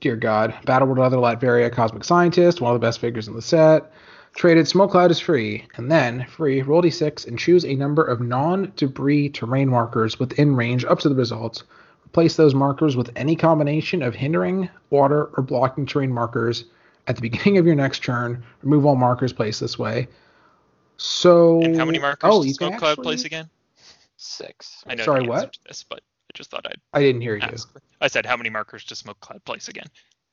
Dear God. Battle with another Latveria Cosmic Scientist, one of the best figures in the set. Traded Smoke Cloud is free. And then, free, roll d six and choose a number of non-debris terrain markers within range up to the results. Replace those markers with any combination of hindering, water, or blocking terrain markers. At the beginning of your next turn, remove all markers placed this way. So, and how many markers oh, does Smoke Cloud actually... place again? Six. I know Sorry, the answer what? To this, but I just thought I'd I didn't hear ask. You. I said, how many markers does Smoke Cloud place again?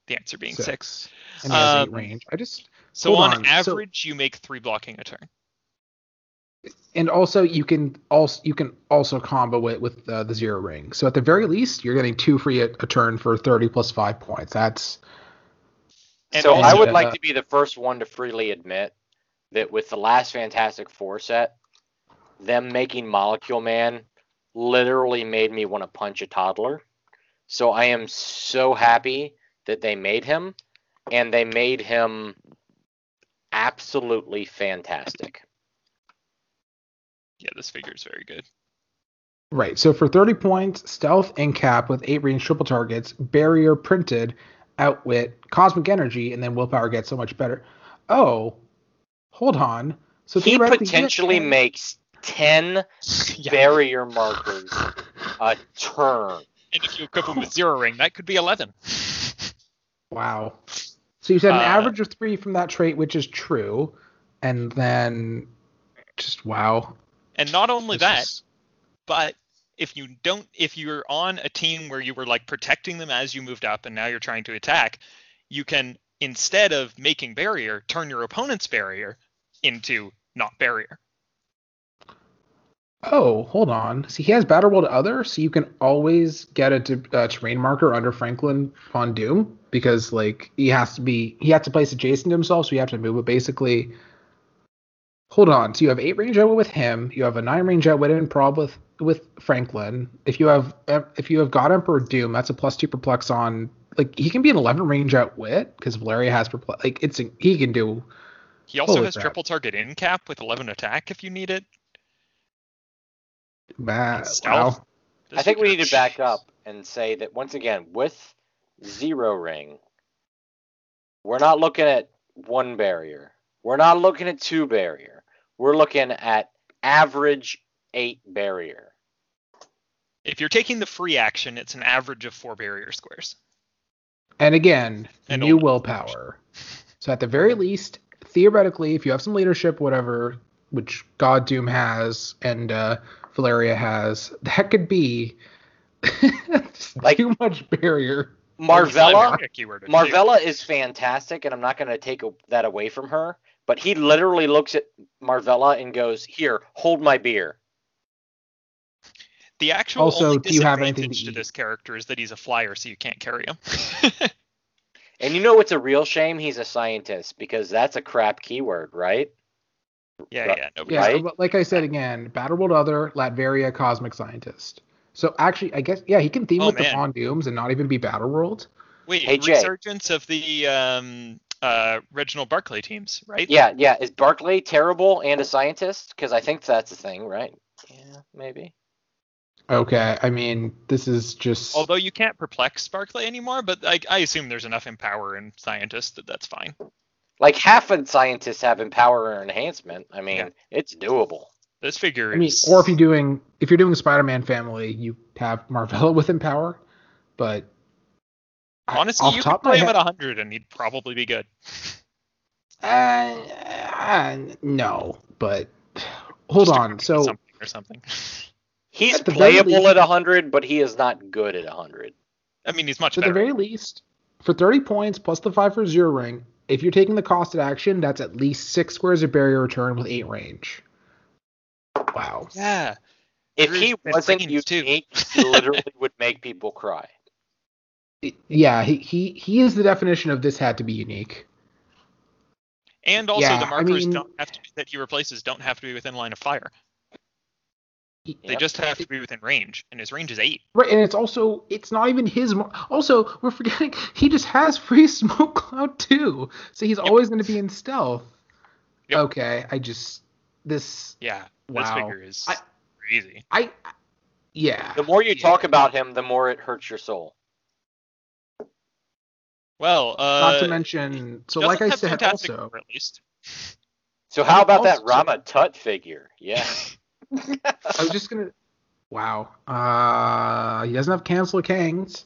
The answer being six. six. And um, has eight range. I just So on, on average, so, you make three blocking a turn. And also, you can also you can also combo it with uh, the zero ring. So at the very least, you're getting two free a, a turn for thirty plus five points. That's. And so also, I would uh, like to be the first one to freely admit that with the last Fantastic Four set, them making Molecule Man literally made me want to punch a toddler. So I am so happy that they made him, and they made him absolutely fantastic. Yeah, this figure is very good. Right, so for thirty points, Stealth and Cap with eight range triple targets, Barrier printed, Outwit, Cosmic Energy, and then Willpower gets so much better. Oh... Hold on. So he potentially makes ten yeah. barrier markers a turn. And if you equip him with zero ring, that could be eleven. Wow. So you said an uh, average of three from that trait, which is true. And then just wow. And not only this that, is... but if you don't, if you're on a team where you were like protecting them as you moved up and now you're trying to attack, you can, instead of making barrier, turn your opponent's barrier into not barrier. Oh, hold on. See, he has Battle World Other, so you can always get a, de- a terrain marker under Franklin on Doom because, like, he has to be he has to place adjacent to himself, so you have to move it. Basically, hold on. So you have eight range outwit with him. You have a nine range outwit and prob with with Franklin. If you have if you have God Emperor Doom, that's a plus two perplex on. Like, he can be an eleven range outwit because Valeria has perplex. Like, it's a, he can do. He also has crap. triple target in cap with eleven attack if you need it. Wow. Well, I think we need to back up and say that once again, with zero ring, we're not looking at one barrier. We're not looking at two barrier. We're looking at average eight barrier. If you're taking the free action, it's an average of four barrier squares. And again, and new willpower. So at the very least, theoretically, if you have some leadership, whatever, which God Doom has, and uh, Valeria has, that could be like too much barrier. Marvella, Marvella is fantastic, and I'm not going to take a, that away from her, but he literally looks at Marvella and goes, here, hold my beer. The actual also, only disadvantage to, to this character is that he's a flyer, so you can't carry him. And you know what's a real shame? He's a scientist, because that's a crap keyword, right? Yeah, right. yeah. No, yeah right? So, like I said again, Battle World Other, Latveria, Cosmic Scientist. So actually, I guess, yeah, he can theme oh, with man. the Pawn Dooms and not even be Battle World. Wait, hey, resurgence Jay. of the um, uh, Reginald Barclay teams, right? Yeah, yeah. Is Barclay terrible and a scientist? Because I think that's a thing, right? Yeah, maybe. Okay, I mean, this is just... Although you can't perplex Barclay anymore, but I, I assume there's enough Empower in Scientist that that's fine. Like, half of Scientists have Empower or Enhancement. I mean, yeah. it's doable. This figure I mean, is... Or if you're doing if you're doing Spider-Man Family, you have Marvella with Empower, but... Honestly, I, you could play him head... at one hundred and he'd probably be good. Uh, uh no, but... Hold just on, so... Something or something. He's at playable least, at one hundred, but he is not good at one hundred. I mean, he's much at better. At the very least, for thirty points plus the five for zero ring, if you're taking the costed action, that's at least six squares of barrier return with eight range. Wow. Yeah. If he wasn't unique, he literally would make people cry. Yeah, he, he, he is the definition of this had to be unique. And also yeah, the markers I mean, don't have to be, that he replaces don't have to be within line of fire. They yep. just have to be within range, and his range is eight. Right, and it's also, it's not even his... Mar- also, we're forgetting, he just has free Smoke Cloud too, so he's yep. always going to be in stealth. Yep. Okay, I just... This... Yeah, wow. This figure is I, crazy. I, I... Yeah. The more you yeah. talk about him, the more it hurts your soul. Well, uh... Not to mention... So like I said, also... Number, at least. So how about also, that Rama Tut figure? Yeah. I was just gonna. Wow. Uh, he doesn't have Chancellor Kangs.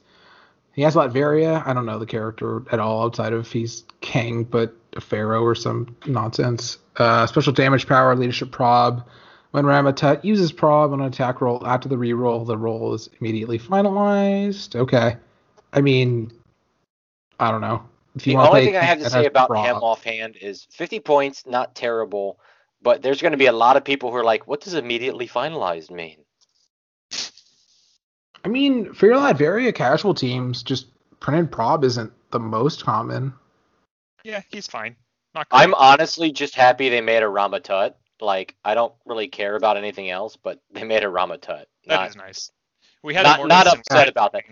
He has Latveria. I don't know the character at all outside of he's Kang, but a pharaoh or some nonsense. Uh, special damage power, leadership prob. When Rama Tut uses prob on an attack roll after the reroll, the roll is immediately finalized. Okay. I mean, I don't know. If you the only thing I have to say about prob. him offhand is fifty points, not terrible. But there's going to be a lot of people who are like, what does immediately finalized mean? I mean, for your Latveria casual teams, just printed prob isn't the most common. Yeah, he's fine. Not great. I'm honestly just happy they made a Rama Tut. Like, I don't really care about anything else, but they made a Rama Tut. That not, is nice. We had Not, not upset about that.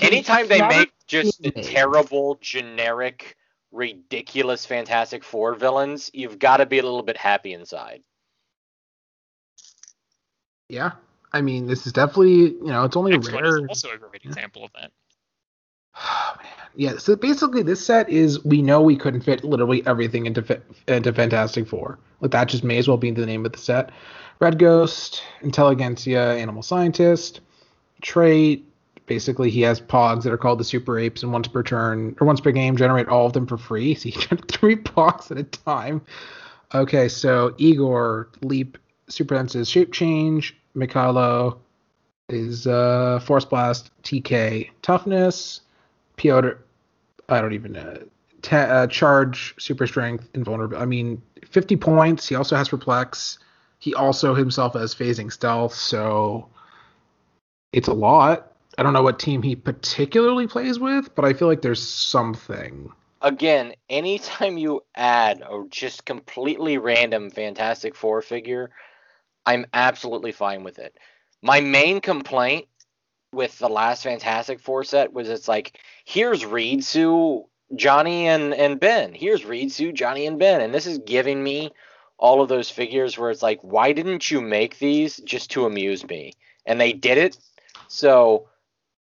Anytime they make just the terrible, generic... ridiculous Fantastic Four villains, you've got to be a little bit happy inside. Yeah, I mean, this is definitely, you know, it's only Exploit rare. Is also a great yeah. example of that. Oh, man. Yeah, so basically this set is, we know we couldn't fit literally everything into fi- into Fantastic Four. Like, that just may as well be the name of the set. Red Ghost, Intelligentsia, Animal Scientist, Trait. Basically, he has pogs that are called the Super Apes, and once per turn or once per game, generate all of them for free. So you get three pogs at a time. Okay, so Igor, Leap, Super Senses, Shape Change, Mikhailo is uh, Force Blast, T K, Toughness, Piotr, I don't even know, t- uh, Charge, Super Strength, Invulnerability. I mean, fifty points. He also has Perplex. He also himself has Phasing Stealth, so it's a lot. I don't know what team he particularly plays with, but I feel like there's something. Again, anytime you add a just completely random Fantastic Four figure, I'm absolutely fine with it. My main complaint with the last Fantastic Four set was it's like, here's Reed, Sue, Johnny, and, and Ben. Here's Reed, Sue, Johnny, and Ben. And this is giving me all of those figures where it's like, why didn't you make these just to amuse me? And they did it. So...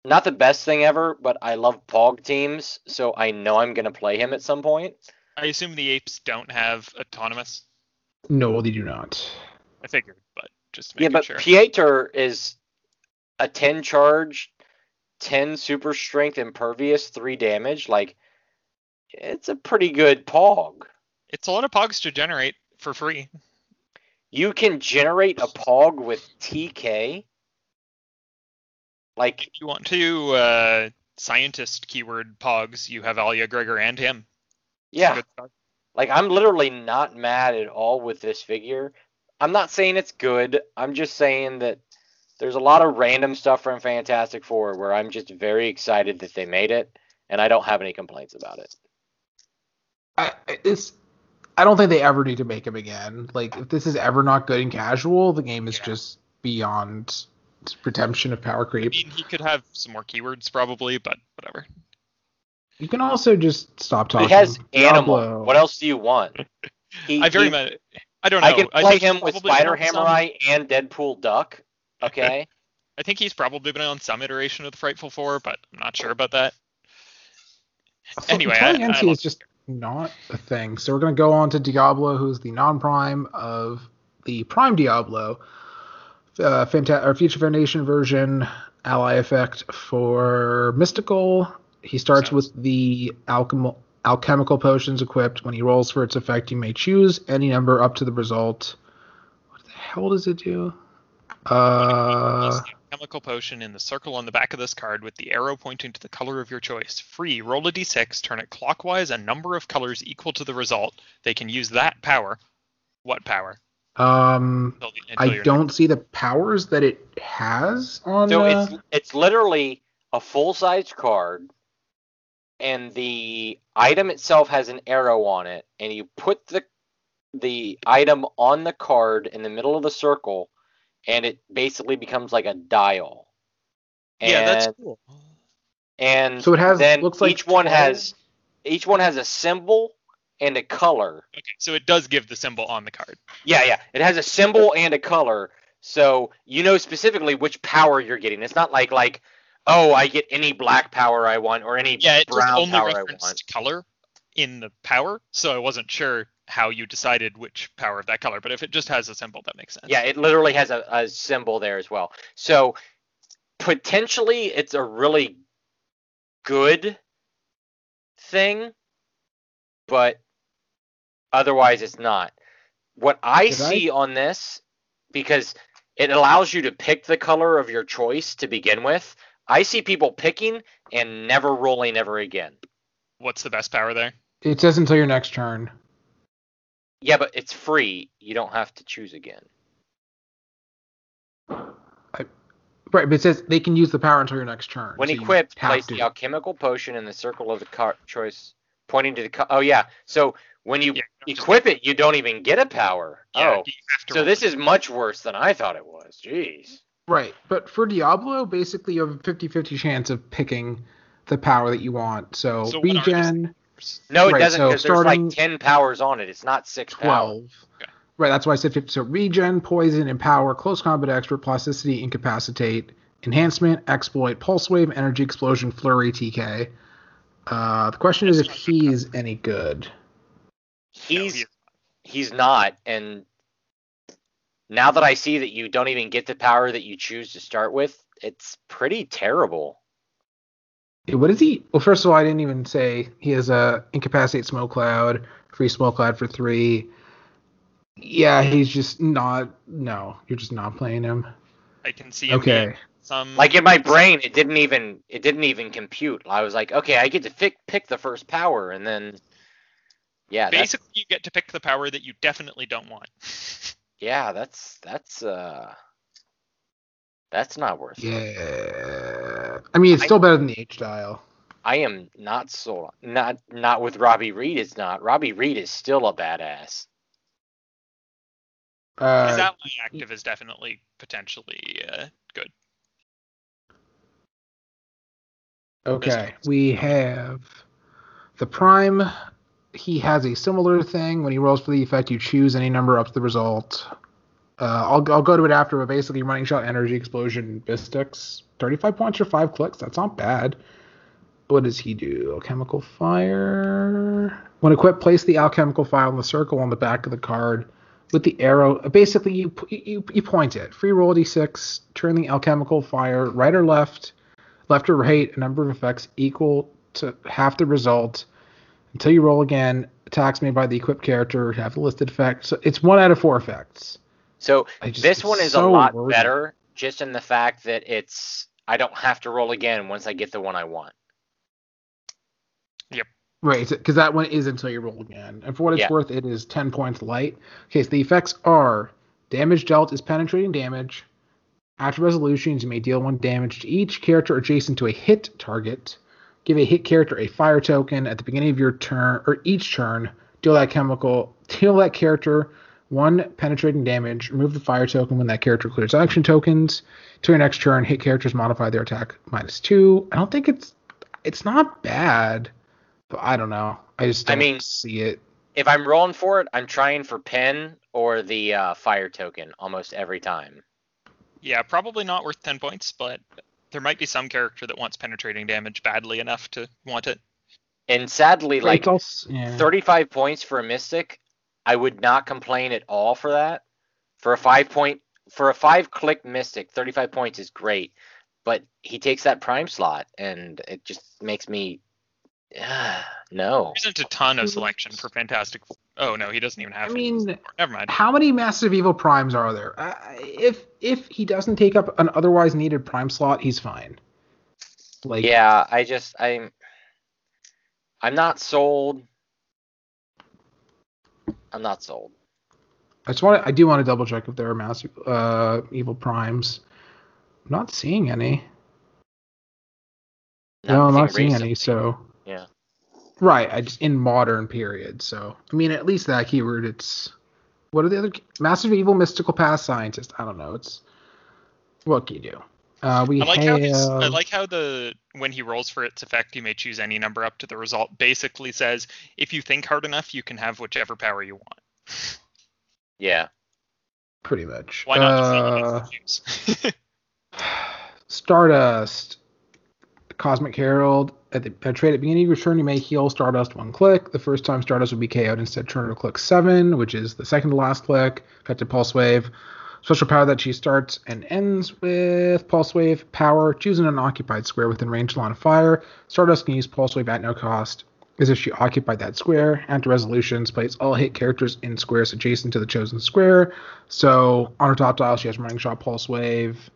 Not the best thing ever, but I love Pog teams, so I know I'm going to play him at some point. I assume the apes don't have autonomous? No, they do not. I figured, but just making sure. Yeah, but Piotr is a ten charge, ten super strength, impervious, three damage. Like, it's a pretty good Pog. It's a lot of Pogs to generate for free. You can generate a Pog with T K. Like, if you want to uh, Scientist keyword Pogs, you have Alia, Gregor, and him. Yeah. Like, I'm literally not mad at all with this figure. I'm not saying it's good. I'm just saying that there's a lot of random stuff from Fantastic Four where I'm just very excited that they made it, and I don't have any complaints about it. I, it's, I don't think they ever need to make him again. Like, if this is ever not good and casual, the game is yeah. just beyond redemption of power creep. I mean, he could have some more keywords probably, but whatever. You can also just stop talking. He has animal. Pablo. What else do you want? He, I very he, much. I don't know. I can play I him with Spider Hammer Eye and Deadpool Duck. Okay. I think he's probably been on some iteration of the Frightful Four, but I'm not sure about that. So anyway, I, I is just not a thing. So we're gonna go on to Diablo, who's the non-prime of the Prime Diablo, uh, Fanta- or Future Foundation version ally effect for Mystical. He starts so. with the alchem- alchemical potions equipped. When he rolls for its effect, you may choose any number up to the result. What the hell does it do? Uh, alchemical potion in the circle on the back of this card with the arrow pointing to the color of your choice. Free. Roll a d six. Turn it clockwise. A number of colors equal to the result. They can use that power. What power? Um, until, until I don't next. see the powers that it has on. So uh... it's it's literally a full size card. And the item itself has an arrow on it, and you put the the item on the card in the middle of the circle, and it basically becomes like a dial. And, yeah, that's cool. And so it has. Then looks each like one ten. has each one has a symbol and a color. Okay, so it does give the symbol on the card. Yeah, yeah, it has a symbol and a color, so you know specifically which power you're getting. It's not like like. Oh, I get any black power I want, or any yeah, brown power I want. Yeah, it only referenced color in the power, so I wasn't sure how you decided which power of that color. But if it just has a symbol, that makes sense. Yeah, it literally has a, a symbol there as well. So potentially, it's a really good thing, but otherwise, it's not. What I Did see I? on this, because it allows you to pick the color of your choice to begin with. I see people picking and never rolling ever again. What's the best power there? It says until your next turn. Yeah, but it's free. You don't have to choose again. I, right, but it says they can use the power until your next turn. When so equipped, place to. the alchemical potion in the circle of the car- choice, pointing to the... Co- oh, yeah. So when you yeah, equip just... it, you don't even get a power. Yeah, oh, so this it. is much worse than I thought it was. Jeez. Right, but for Diablo, basically you have a fifty-fifty chance of picking the power that you want. So, so regen... No, it right, doesn't, because so there's like ten powers on it. It's not six twelve. Powers. Okay. Right, that's why I said fifty. So regen, poison, empower, close combat expert, plasticity, incapacitate, enhancement, exploit, pulse wave, energy explosion, flurry, T K. Uh, the question is if he's any good. He's, he's not, and... Now that I see that you don't even get the power that you choose to start with, it's pretty terrible. What is he? Well, first of all, I didn't even say he has a incapacitate smoke cloud, free smoke cloud for three. Yeah, he's just not. No, you're just not playing him. I can see. Him okay. Some like in my brain, it didn't even it didn't even compute. I was like, okay, I get to pick pick the first power, and then yeah, basically that's... you get to pick the power that you definitely don't want. Yeah, that's that's uh, that's not worth it. Yeah, I mean it's still I, better than the H dial. I am not sold. Not not with Robbie Reed. It's not. Robbie Reed is still a badass. Uh, His Outline Active is definitely potentially uh, good. Okay, we have the Prime. He has a similar thing. When he rolls for the effect, you choose any number up to the result. Uh, I'll I'll go to it after, but basically Running Shot, Energy Explosion, Bistix. thirty-five points for five clicks. That's not bad. What does he do? Alchemical Fire. When equipped, place the alchemical fire in the circle on the back of the card with the arrow. Basically, you you, you point it. Free roll d six. Turn the alchemical fire right or left, left or right, a number of effects equal to half the result. Until you roll again, attacks made by the equipped character have the listed effect. So it's one out of four effects. So just, this one is so a lot worried. better, just in the fact that it's I don't have to roll again once I get the one I want. Yep. Right, because that one is until you roll again. And for what it's yeah. worth, it is ten points light. Okay, so the effects are damage dealt is penetrating damage. After resolutions, you may deal one damage to each character adjacent to a hit target. Give a hit character a fire token at the beginning of your turn or each turn. Deal that chemical. Deal that character one penetrating damage. Remove the fire token when that character clears action tokens. To your next turn, hit characters modify their attack minus two. I don't think it's it's not bad, but I don't know. I just don't I mean, see it. If I'm rolling for it, I'm trying for pen or the uh, fire token almost every time. Yeah, probably not worth ten points, but there might be some character that wants penetrating damage badly enough to want it. And sadly, right, like, also, yeah. thirty-five points for a Mystic, I would not complain at all for that. For a five-point, for a five-click Mystic, thirty-five points is great, but he takes that prime slot, and it just makes me... Uh, no. There isn't a ton of selection for Fantastic Four. Oh, no, he doesn't even have... I mean, never mind. How many Massive Evil Primes are there? Uh, if if he doesn't take up an otherwise needed prime slot, he's fine. Like, yeah, I just... I'm I'm not sold. I'm not sold. I just want to... I do want to double check if there are Massive uh, Evil Primes. I'm not seeing any. Not no, I'm not seeing recently. any, so... Yeah. Right, I just in modern period. So I mean, at least that keyword. It's what are the other Massive Evil, Mystical Past, Scientist? I don't know. It's what can you do? Uh, we I like have, how his, I like how the when he rolls for its effect, you may choose any number up to the result. Basically says if you think hard enough, you can have whichever power you want. Yeah, pretty much. Why not? Uh, choose? Stardust, Cosmic Herald. At the at trade at the beginning of your turn, you may heal Stardust one click. The first time Stardust would be K O'd, instead turn to click seven, which is the second to last click. Effective Pulse Wave. Special power that she starts and ends with Pulse Wave power. Choose an unoccupied square within range of line of fire. Stardust can use Pulse Wave at no cost, as if she occupied that square. After resolutions, place all hit characters in squares adjacent to the chosen square. So on her top dial, she has Running Shot, Pulse Wave,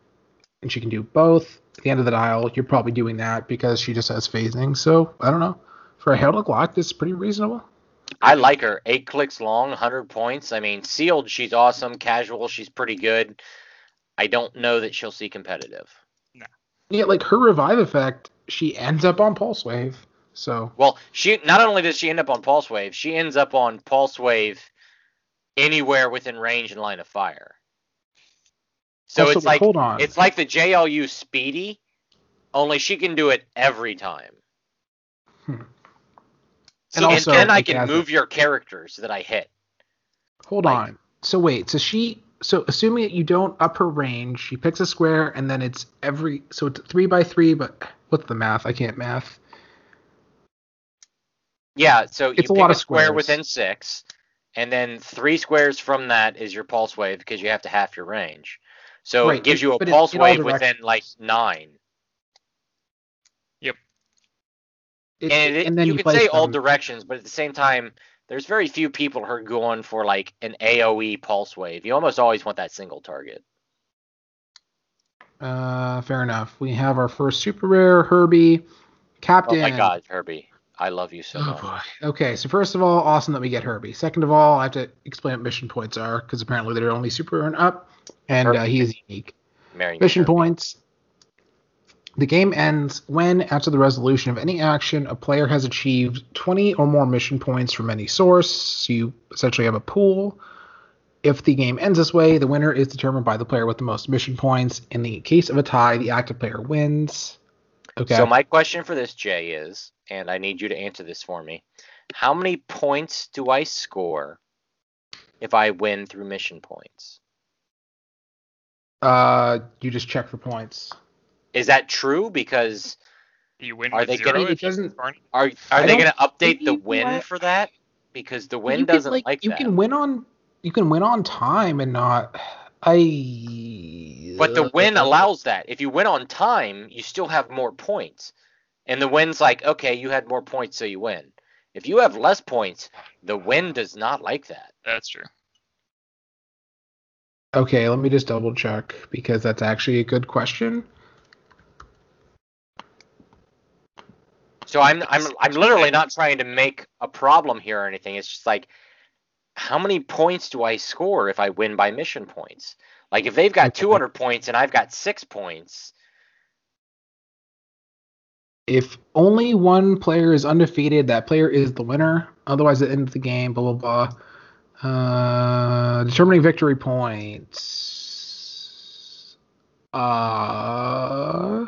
and she can do both. At the end of the dial, you're probably doing that because she just has phasing. So, I don't know. For a Herald of Glock, this is pretty reasonable. I like her. Eight clicks long, one hundred points. I mean, sealed, she's awesome. Casual, she's pretty good. I don't know that she'll see competitive. No. Yeah, like her revive effect, she ends up on Pulse Wave. So. Well, she not only does she end up on Pulse Wave, she ends up on Pulse Wave anywhere within range and line of fire. So also, it's like hold on. It's like the J L U Speedy, only she can do it every time. Hmm. So, and, also, and then I can move it. your characters that I hit. Hold like, on. So wait. So she. So assuming that you don't up her range, she picks a square, and then it's every. So it's three by three. But what's the math? I can't math. Yeah. So it's you a pick lot of a square squares. within six, and then three squares from that is your pulse wave because you have to half your range. So right, it gives you a pulse in, in wave within, like, nine. Yep. It, and, it, and then you, you could say them. all directions, but at the same time, there's very few people who are going for, like, an AoE pulse wave. You almost always want that single target. Uh, fair enough. We have our first super rare, Herbie, Captain. Oh, my God, Herbie. I love you so oh much. Boy. Okay, so first of all, awesome that we get Herbie. Second of all, I have to explain what mission points are, because apparently they're only super and up. And uh, he is unique. Mary Mission Mary. points. The game ends when, after the resolution of any action, a player has achieved twenty or more mission points from any source. So you essentially have a pool. If the game ends this way, the winner is determined by the player with the most mission points. In the case of a tie, the active player wins. Okay. So my question for this, Jay, is, and I need you to answer this for me, how many points do I score if I win through mission points? Uh, you just check for points. Is that true? Because you win. Are they going to are are they going to update the win what? for that? Because the win you doesn't can, like, like you that. You can win on you can win on time and not. I. But the win allows that. If you win on time, you still have more points, and the win's like, okay, you had more points, so you win. If you have less points, the win does not like that. That's true. Okay, let me just double check, because that's actually a good question. So I'm I'm I'm literally not trying to make a problem here or anything. It's just like, how many points do I score if I win by mission points? Like, if they've got two hundred points and I've got six points. If only one player is undefeated, that player is the winner. Otherwise, at the end of the game, blah, blah, blah. Uh, determining victory points. Uh,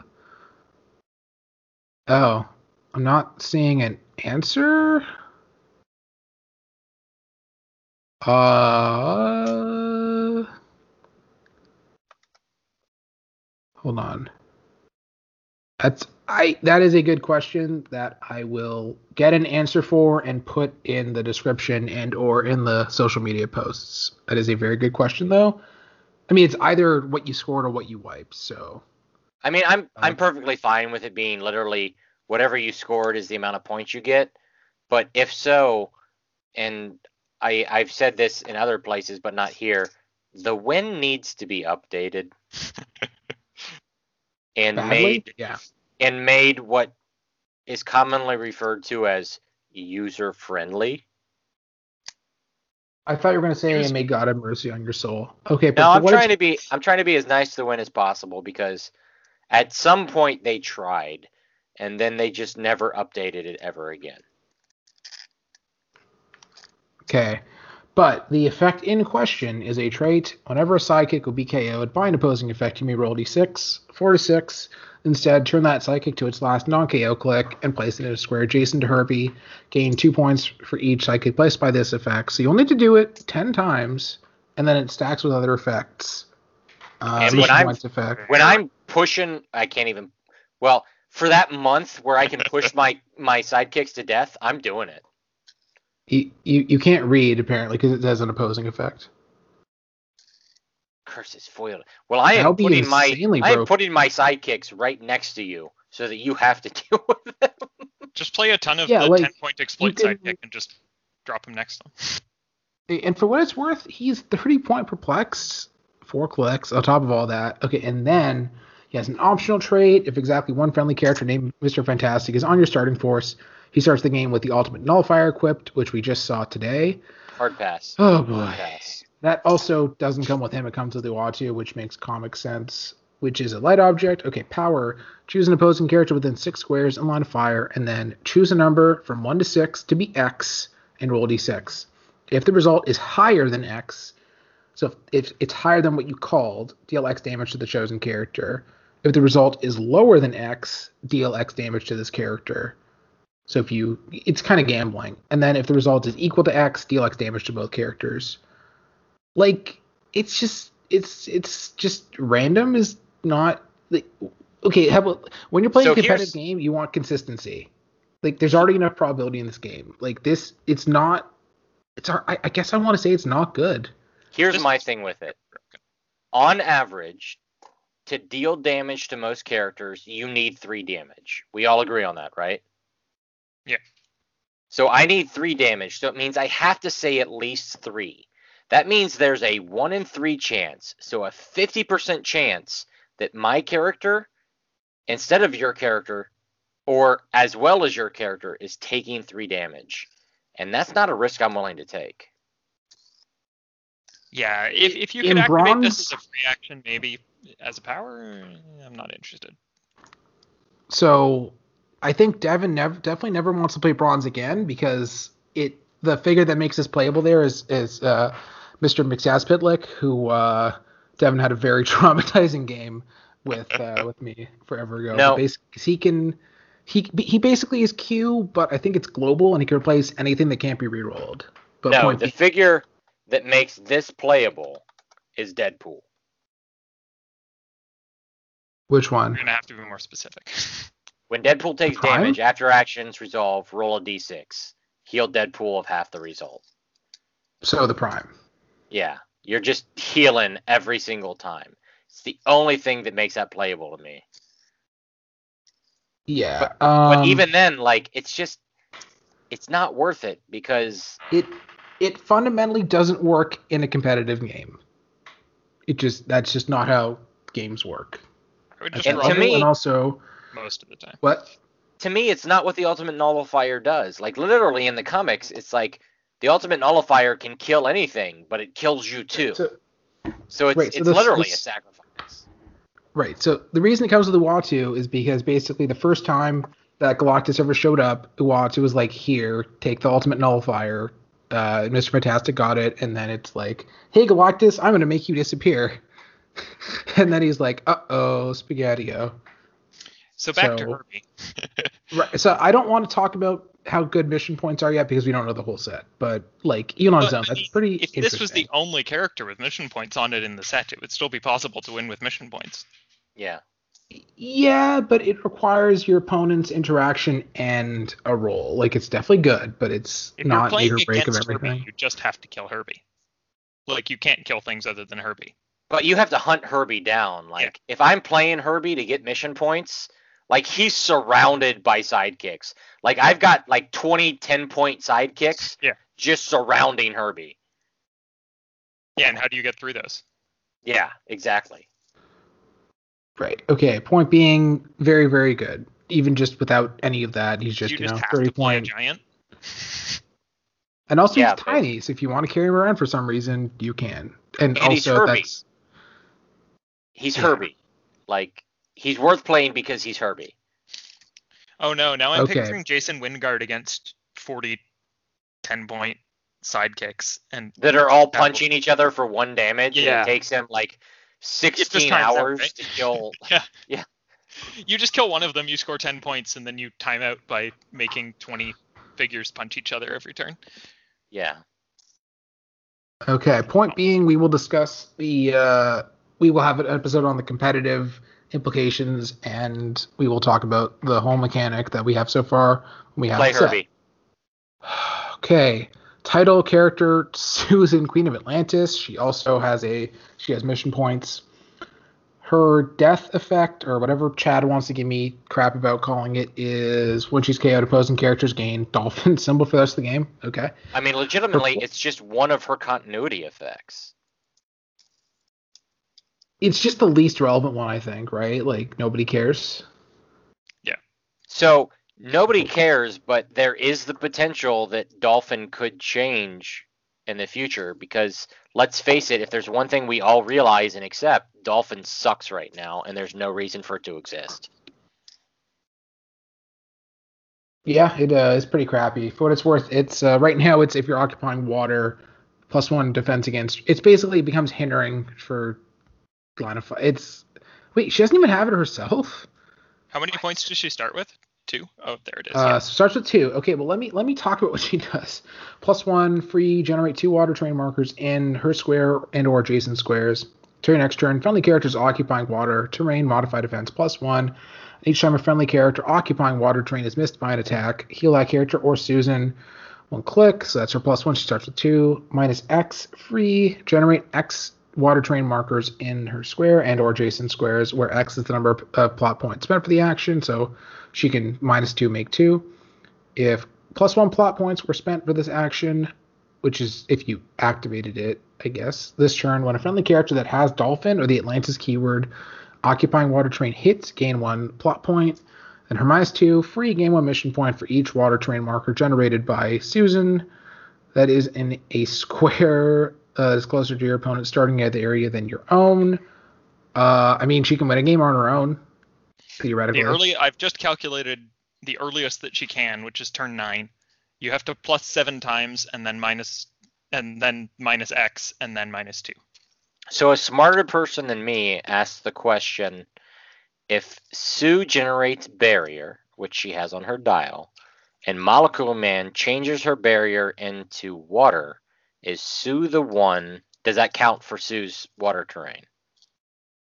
oh, I'm not seeing an answer. Uh, hold on. That's I. That is a good question that I will get an answer for and put in the description and or in the social media posts. That is a very good question, though. I mean, it's either what you scored or what you wiped. So, I mean, I'm um, I'm perfectly fine with it being literally whatever you scored is the amount of points you get. But if so, and I I've said this in other places, but not here, the win needs to be updated. And Badly? made yeah. and made what is commonly referred to as user friendly. I thought you were going to say, "May God have mercy on your soul." Okay, but no, I'm trying to be I'm trying to be as nice to the win as possible, because at some point they tried, and then they just never updated it ever again. Okay. But the effect in question is a trait. Whenever a sidekick will be K O'd by an opposing effect, you may roll d six, four to six. Instead, turn that sidekick to its last non-K O click and place it in a square adjacent to Herbie. Gain two points for each sidekick placed by this effect. So you'll need to do it ten times, and then it stacks with other effects. Uh, and when I'm, effect. when I'm pushing, I can't even... Well, for that month where I can push my, my sidekicks to death, I'm doing it. You, you you can't read, apparently, because it has an opposing effect. Curse is foiled. Well, I am putting my I am putting my sidekicks right next to you so that you have to deal with them. Just play a ton of yeah, the like, ten-point exploit can, sidekick and just drop him next to him. And for what it's worth, he's thirty-point perplexed, four clicks on top of all that. Okay, and then he has an optional trait. If exactly one friendly character named Mister Fantastic is on your starting force, he starts the game with the ultimate nullifier equipped, which we just saw today. Hard pass. Oh, boy. Hard pass. That also doesn't come with him. It comes with Uatu, which makes comic sense, which is a light object. Okay, power. Choose an opposing character within six squares and line of fire, and then choose a number from one to six to be X and roll d six. If the result is higher than X, so if it's higher than what you called, deal X damage to the chosen character. If the result is lower than X, deal X damage to this character. So if you, it's kind of gambling. And then if the result is equal to X, deal X damage to both characters. Like, it's just, it's, it's just random is not, like, okay, how about, when you're playing so a competitive game, you want consistency. Like, there's already enough probability in this game. Like, this, it's not, it's, I, I guess I want to say it's not good. Here's just, my thing with it. On average, to deal damage to most characters, you need three damage. We all agree on that, right? Yeah. So I need three damage, so it means I have to say at least three. That means there's a one in three chance, so a fifty percent chance that my character, instead of your character, or as well as your character, is taking three damage. And that's not a risk I'm willing to take. Yeah, if if you could activate bronze, this as a free action, maybe as a power, I'm not interested. So... I think Devin nev- definitely never wants to play bronze again, because it the figure that makes this playable there is is uh, Mister McSaspitlick, who uh, Devin had a very traumatizing game with uh, with me forever ago. No. Basically, he can he he basically is Q, but I think it's global and he can replace anything that can't be rerolled. But no, the B- figure that makes this playable is Deadpool. Which one? You're gonna have to be more specific. When Deadpool takes Prime? damage, after actions resolve, roll a d six. Heal Deadpool of half the result. So the Prime. Yeah. You're just healing every single time. It's the only thing that makes that playable to me. Yeah. But, um, but even then, like, it's just... It's not worth it, because... It, it fundamentally doesn't work in a competitive game. It just that's just not how games work. I would just and to me, and also most of the time. What? To me, it's not what the ultimate nullifier does. Like literally in the comics, it's like the ultimate nullifier can kill anything, but it kills you too. So, so it's right, so it's this, literally this, a sacrifice. Right. So the reason it comes with Uatu is because basically the first time that Galactus ever showed up, Uatu was like, "Here, take the ultimate nullifier." Uh, Mister Fantastic got it, and then it's like, "Hey, Galactus, I'm gonna make you disappear." And then he's like, "Uh-oh, Spaghetti-O." So back so, to Herbie. Right, so I don't want to talk about how good mission points are yet because we don't know the whole set. But like Elon's own, that's pretty if interesting. If this was the only character with mission points on it in the set, it would still be possible to win with mission points. Yeah. Yeah, but it requires your opponent's interaction and a roll. Like it's definitely good, but it's if not make or break of everything. Herbie, you just have to kill Herbie. Like you can't kill things other than Herbie. But you have to hunt Herbie down. Like yeah. If I'm playing Herbie to get mission points, like he's surrounded by sidekicks. Like I've got like twenty ten point sidekicks yeah. just surrounding Herbie. Yeah, and how do you get through those? Yeah, exactly. Right. Okay. Point being, very, very good. Even just without any of that, he's just you, just you know have thirty to play a giant. And also yeah, he's but... tiny, so if you want to carry him around for some reason, you can. And, and also he's Herbie. That's... He's yeah. Herbie. Like he's worth playing because he's Herbie. Oh no! Now I'm okay. picturing Jason Wingard against forty ten point sidekicks and that are all punching each other for one damage. Yeah, and it takes him like. sixteen hours right? to kill. yeah. yeah. You just kill one of them, you score ten points, and then you time out by making twenty figures punch each other every turn. Yeah. Okay, point being, we will discuss the, uh, we will have an episode on the competitive implications, and we will talk about the whole mechanic that we have so far. We have Play Herbie. Okay. Title character Susan, Queen of Atlantis. She also has a she has mission points. Her death effect, or whatever Chad wants to give me crap about calling it, is when she's K O'd, opposing characters gain Dolphin symbol for the rest of the game. Okay. I mean, legitimately, her, it's just one of her continuity effects. It's just the least relevant one, I think. Right? Like nobody cares. Yeah. So. Nobody cares, but there is the potential that Dolphin could change in the future because, let's face it, if there's one thing we all realize and accept, Dolphin sucks right now, and there's no reason for it to exist. Yeah, it uh, is pretty crappy. For what it's worth, it's uh, right now it's if you're occupying water, plus one defense against. It's basically it becomes hindering for line of fire. It's wait, she doesn't even have it herself. How many points does she start with? Two? Oh, there it is. Uh, yeah. Starts with two. Okay, well, let me let me talk about what she does. Plus one, free, generate two water terrain markers in her square and or adjacent squares. During next turn, friendly characters occupying water terrain modify defense plus one. Each time a friendly character occupying water terrain is missed by an attack, heal that character or Susan. One click, so that's her plus one. She starts with two. Minus X, free, generate X water terrain markers in her square and or adjacent squares where X is the number of uh, plot points spent for the action, so... She can minus two, make two. If plus one plot points were spent for this action, which is if you activated it, I guess, this turn, when a friendly character that has Dolphin or the Atlantis keyword occupying water terrain hits, gain one plot point. And her minus two, free, gain one mission point for each water terrain marker generated by Susan. That is in a square uh, that is closer to your opponent starting at the area than your own. Uh, I mean, she can win a game on her own. Theoretically. The early, I've just calculated the earliest that she can, which is turn nine. You have to plus seven times, and then minus, and then minus X, and then minus two. So a smarter person than me asked the question: if Sue generates barrier, which she has on her dial, and Molecule Man changes her barrier into water, is Sue the one? Does that count for Sue's water terrain?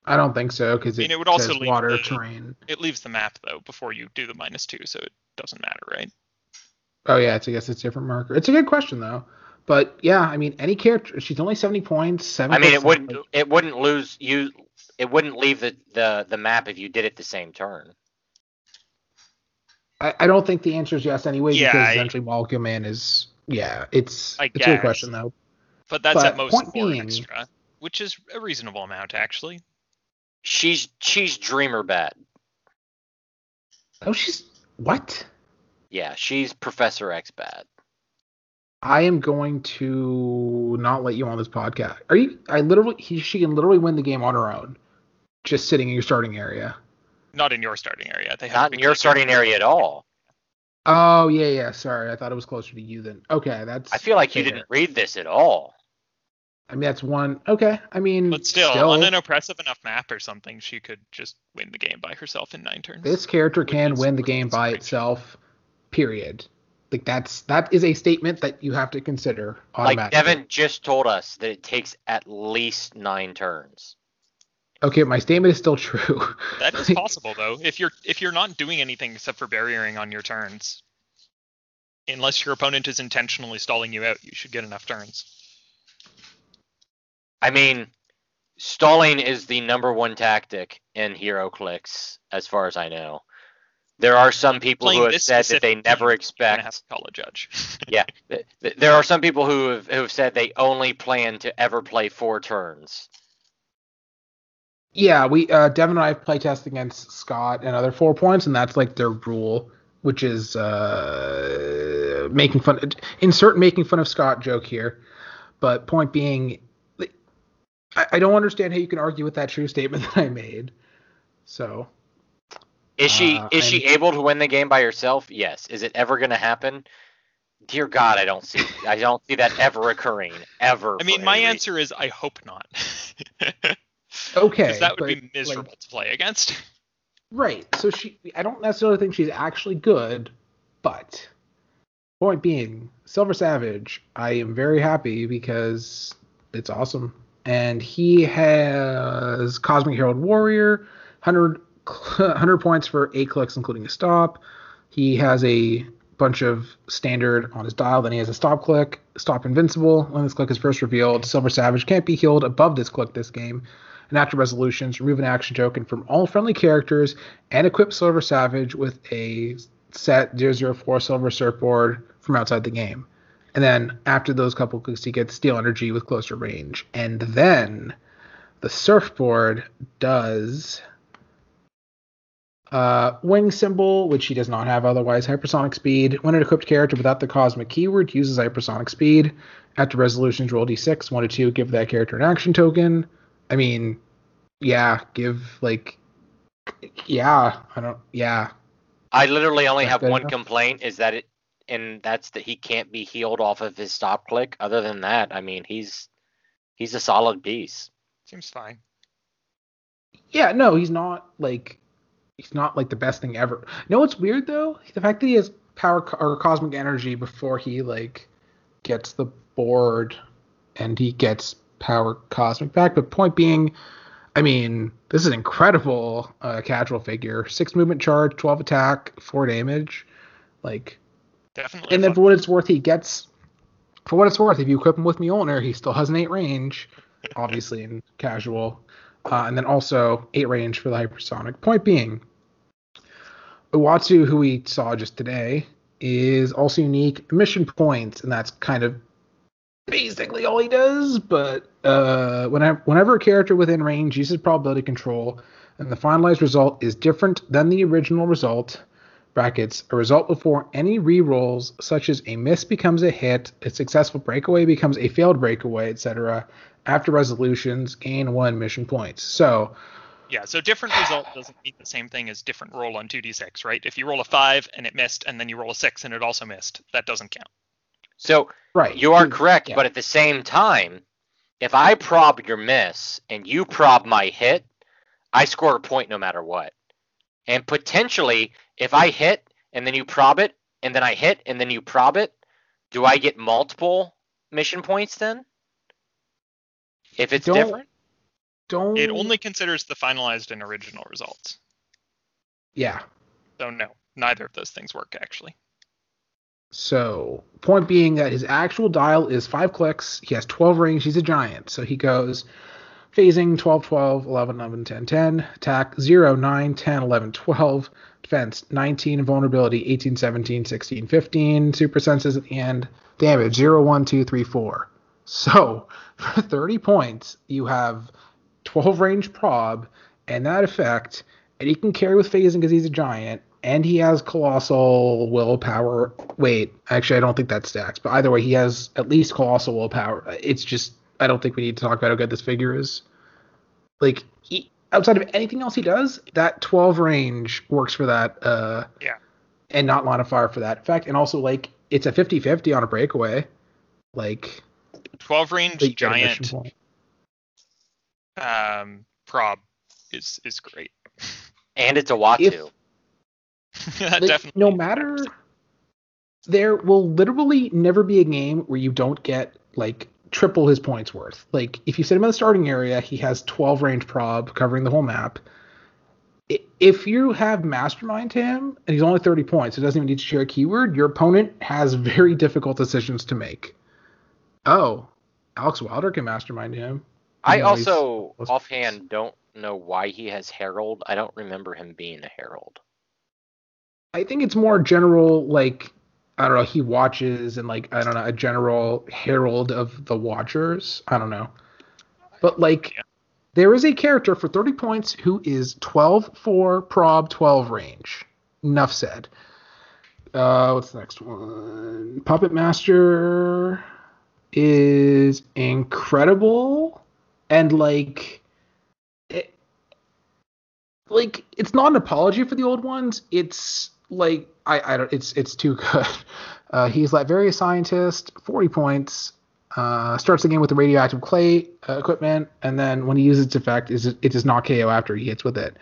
I don't think so, because I mean, it, it would also leave water the, terrain. It leaves the map, though, before you do the minus two, so it doesn't matter, right? Oh, yeah, it's, I guess it's a different marker. It's a good question, though. But, yeah, I mean, any character... She's only seventy points, seven I mean, it wouldn't like, it wouldn't lose... you. It wouldn't leave the, the, the map if you did it the same turn. I, I don't think the answer is yes anyway, yeah, because I, essentially Molecule Man is... Yeah, it's, it's a good question, though. But that's but at most four being, extra. which is a reasonable amount, actually. She's she's Dreamer Bat. Oh, she's what? Yeah, she's Professor X Bat. I am going to not let you on this podcast. Are you? I literally, he, she can literally win the game on her own, just sitting in your starting area. Not in your starting area. They not in your starting area at all. Oh yeah, yeah. Sorry, I thought it was closer to you than. Okay, that's. I feel like fair. You didn't read this at all. I mean, that's one. Okay, I mean. But still, still, on an oppressive enough map or something, she could just win the game by herself in nine turns. This character can win the game by itself. Period. Like that's that is a statement that you have to consider automatically. Like Devin just told us that it takes at least nine turns. Okay, my statement is still true. That is possible though. If you're if you're not doing anything except for barriering on your turns, unless your opponent is intentionally stalling you out, you should get enough turns. I mean, stalling is the number one tactic in hero clicks, as far as I know. There are some people who have said that they never expect. Have to call a judge. Yeah, th- th- there are some people who have who have said they only plan to ever play four turns. Yeah, we uh, Devin and I have playtest against Scott and other four points, and that's like their rule, which is uh, making fun. Insert making fun of Scott joke here, but point being, I, I don't understand how you can argue with that true statement that I made. So. Is she uh, is she able to win the game by herself? Yes. Is it ever going to happen? Dear God, I don't see I don't see that ever occurring ever. I mean, my reason. answer is I hope not. Okay, because that would but, be miserable like, to play against. Right. So she, I don't necessarily think she's actually good, but point being, Silver Savage, I am very happy because it's awesome, and he has Cosmic Herald Warrior, one hundred. one hundred points for eight clicks, including a stop. He has a bunch of standard on his dial. Then he has a stop click, stop invincible. When this click is first revealed, Silver Savage can't be healed above this click this game. Natural resolutions, remove an action token from all friendly characters, and equip Silver Savage with a set zero zero four Silver Surfboard from outside the game. And then after those couple clicks, he gets Steel Energy with closer range. And then the Surfboard does... Uh, wing symbol, which he does not have otherwise. Hypersonic speed. When an equipped character without the cosmic keyword uses hypersonic speed, after resolutions, roll d six, one to two, give that character an action token. I mean, yeah, give like, yeah, I don't, yeah. I literally only have one enough. complaint is that it, and that's that he can't be healed off of his stop click. Other than that, I mean, he's he's a solid piece. Seems fine. Yeah, no, he's not like. He's not, like, the best thing ever. You know what's weird, though? The fact that he has power co- or cosmic energy before he, like, gets the board and he gets power cosmic back. But point being, I mean, this is an incredible uh, casual figure. Six movement charge, twelve attack, four damage. Like, definitely. And then for what it's worth, he gets... For what it's worth, if you equip him with Mjolnir, he still has an eight range, obviously, in casual... Uh, and then also eight range for the hypersonic. Point being, Uwatsu, who we saw just today, is also unique mission points, and that's kind of basically all he does. But uh, whenever, whenever a character within range uses probability control, and the finalized result is different than the original result, brackets, a result before any re-rolls, such as a miss becomes a hit, a successful breakaway becomes a failed breakaway, et cetera, after resolutions, gain one mission points. So, yeah, so different result doesn't mean the same thing as different roll on two d six, right? If you roll a five and it missed, and then you roll a six and it also missed, that doesn't count. So, right. You are correct, yeah. But at the same time, if I prob your miss and you prob my hit, I score a point no matter what. And potentially, if I hit and then you prob it, and then I hit and then you prob it, do I get multiple mission points then? If it's don't, different, don't. It only considers the finalized and original results. Yeah. So no, neither of those things work actually. So point being that his actual dial is five clicks. He has twelve rings. He's a giant. So he goes phasing twelve, twelve, eleven, eleven, ten, ten, attack zero, nine, ten, eleven, twelve, defense nineteen, vulnerability eighteen, seventeen, sixteen, fifteen, super senses at the end, damage zero, one, two, three, four. So for thirty points, you have twelve range prob and that effect, and he can carry with phasing because he's a giant, and he has colossal willpower. Wait, actually, I don't think that stacks, but either way, he has at least colossal willpower. It's just, I don't think we need to talk about how good this figure is. Like, he, outside of anything else he does, that twelve range works for that. Uh, yeah. And not line of fire for that effect. And also, like, it's a fifty-fifty on a breakaway. Like, twelve range giant um, prob is is great. And it's a Watu. If, like, definitely. No matter, there will literally never be a game where you don't get, like, triple his points worth. Like, if you sit him in the starting area, he has twelve range prob covering the whole map. If you have mastermind to him and he's only thirty points, it doesn't even need to share a keyword, your opponent has very difficult decisions to make. Oh, Alex Wilder can mastermind him. I also offhand don't know why he has Herald. I don't remember him being a Herald. I think it's more general, like, I don't know, he watches and, like, I don't know, a general Herald of the Watchers. I don't know. But, like, yeah. There is a character for thirty points who is twelve four prob twelve range. Enough said. Uh, what's the next one? Puppet Master is incredible. And, like, it, like, it's not an apology for the old ones. It's, like, I, I don't, it's, it's too good. Uh, he's Latveria Scientist, forty points. Uh, starts the game with the radioactive clay uh, equipment, and then when he uses its effect, is it, it does not K O after he hits with it.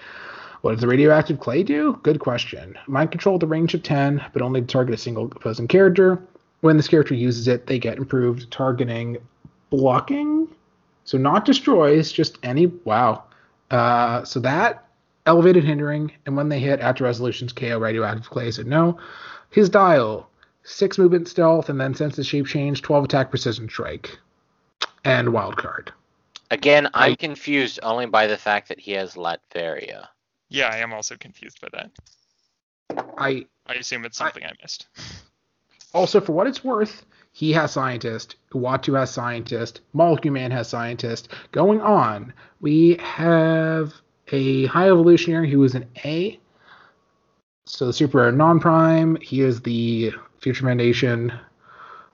What does the radioactive clay do? Good question. Mind control with a range of ten, but only to target a single opposing character. When this character uses it, they get improved targeting blocking. So not destroys, just any... Wow. Uh, so that, elevated hindering, and when they hit, after resolutions, K O radioactive clay. So no. His dial... six movement stealth, and then senses shape change, twelve attack precision strike, and wildcard. Again, I'm like, confused only by the fact that he has Latveria. Yeah, I am also confused by that. I I assume it's something I, I missed. Also, for what it's worth, he has Scientist, Uatu has Scientist, Molecuman has Scientist. Going on, we have a High Evolutionary who is an A. So the super non-prime, he is the Future Foundation.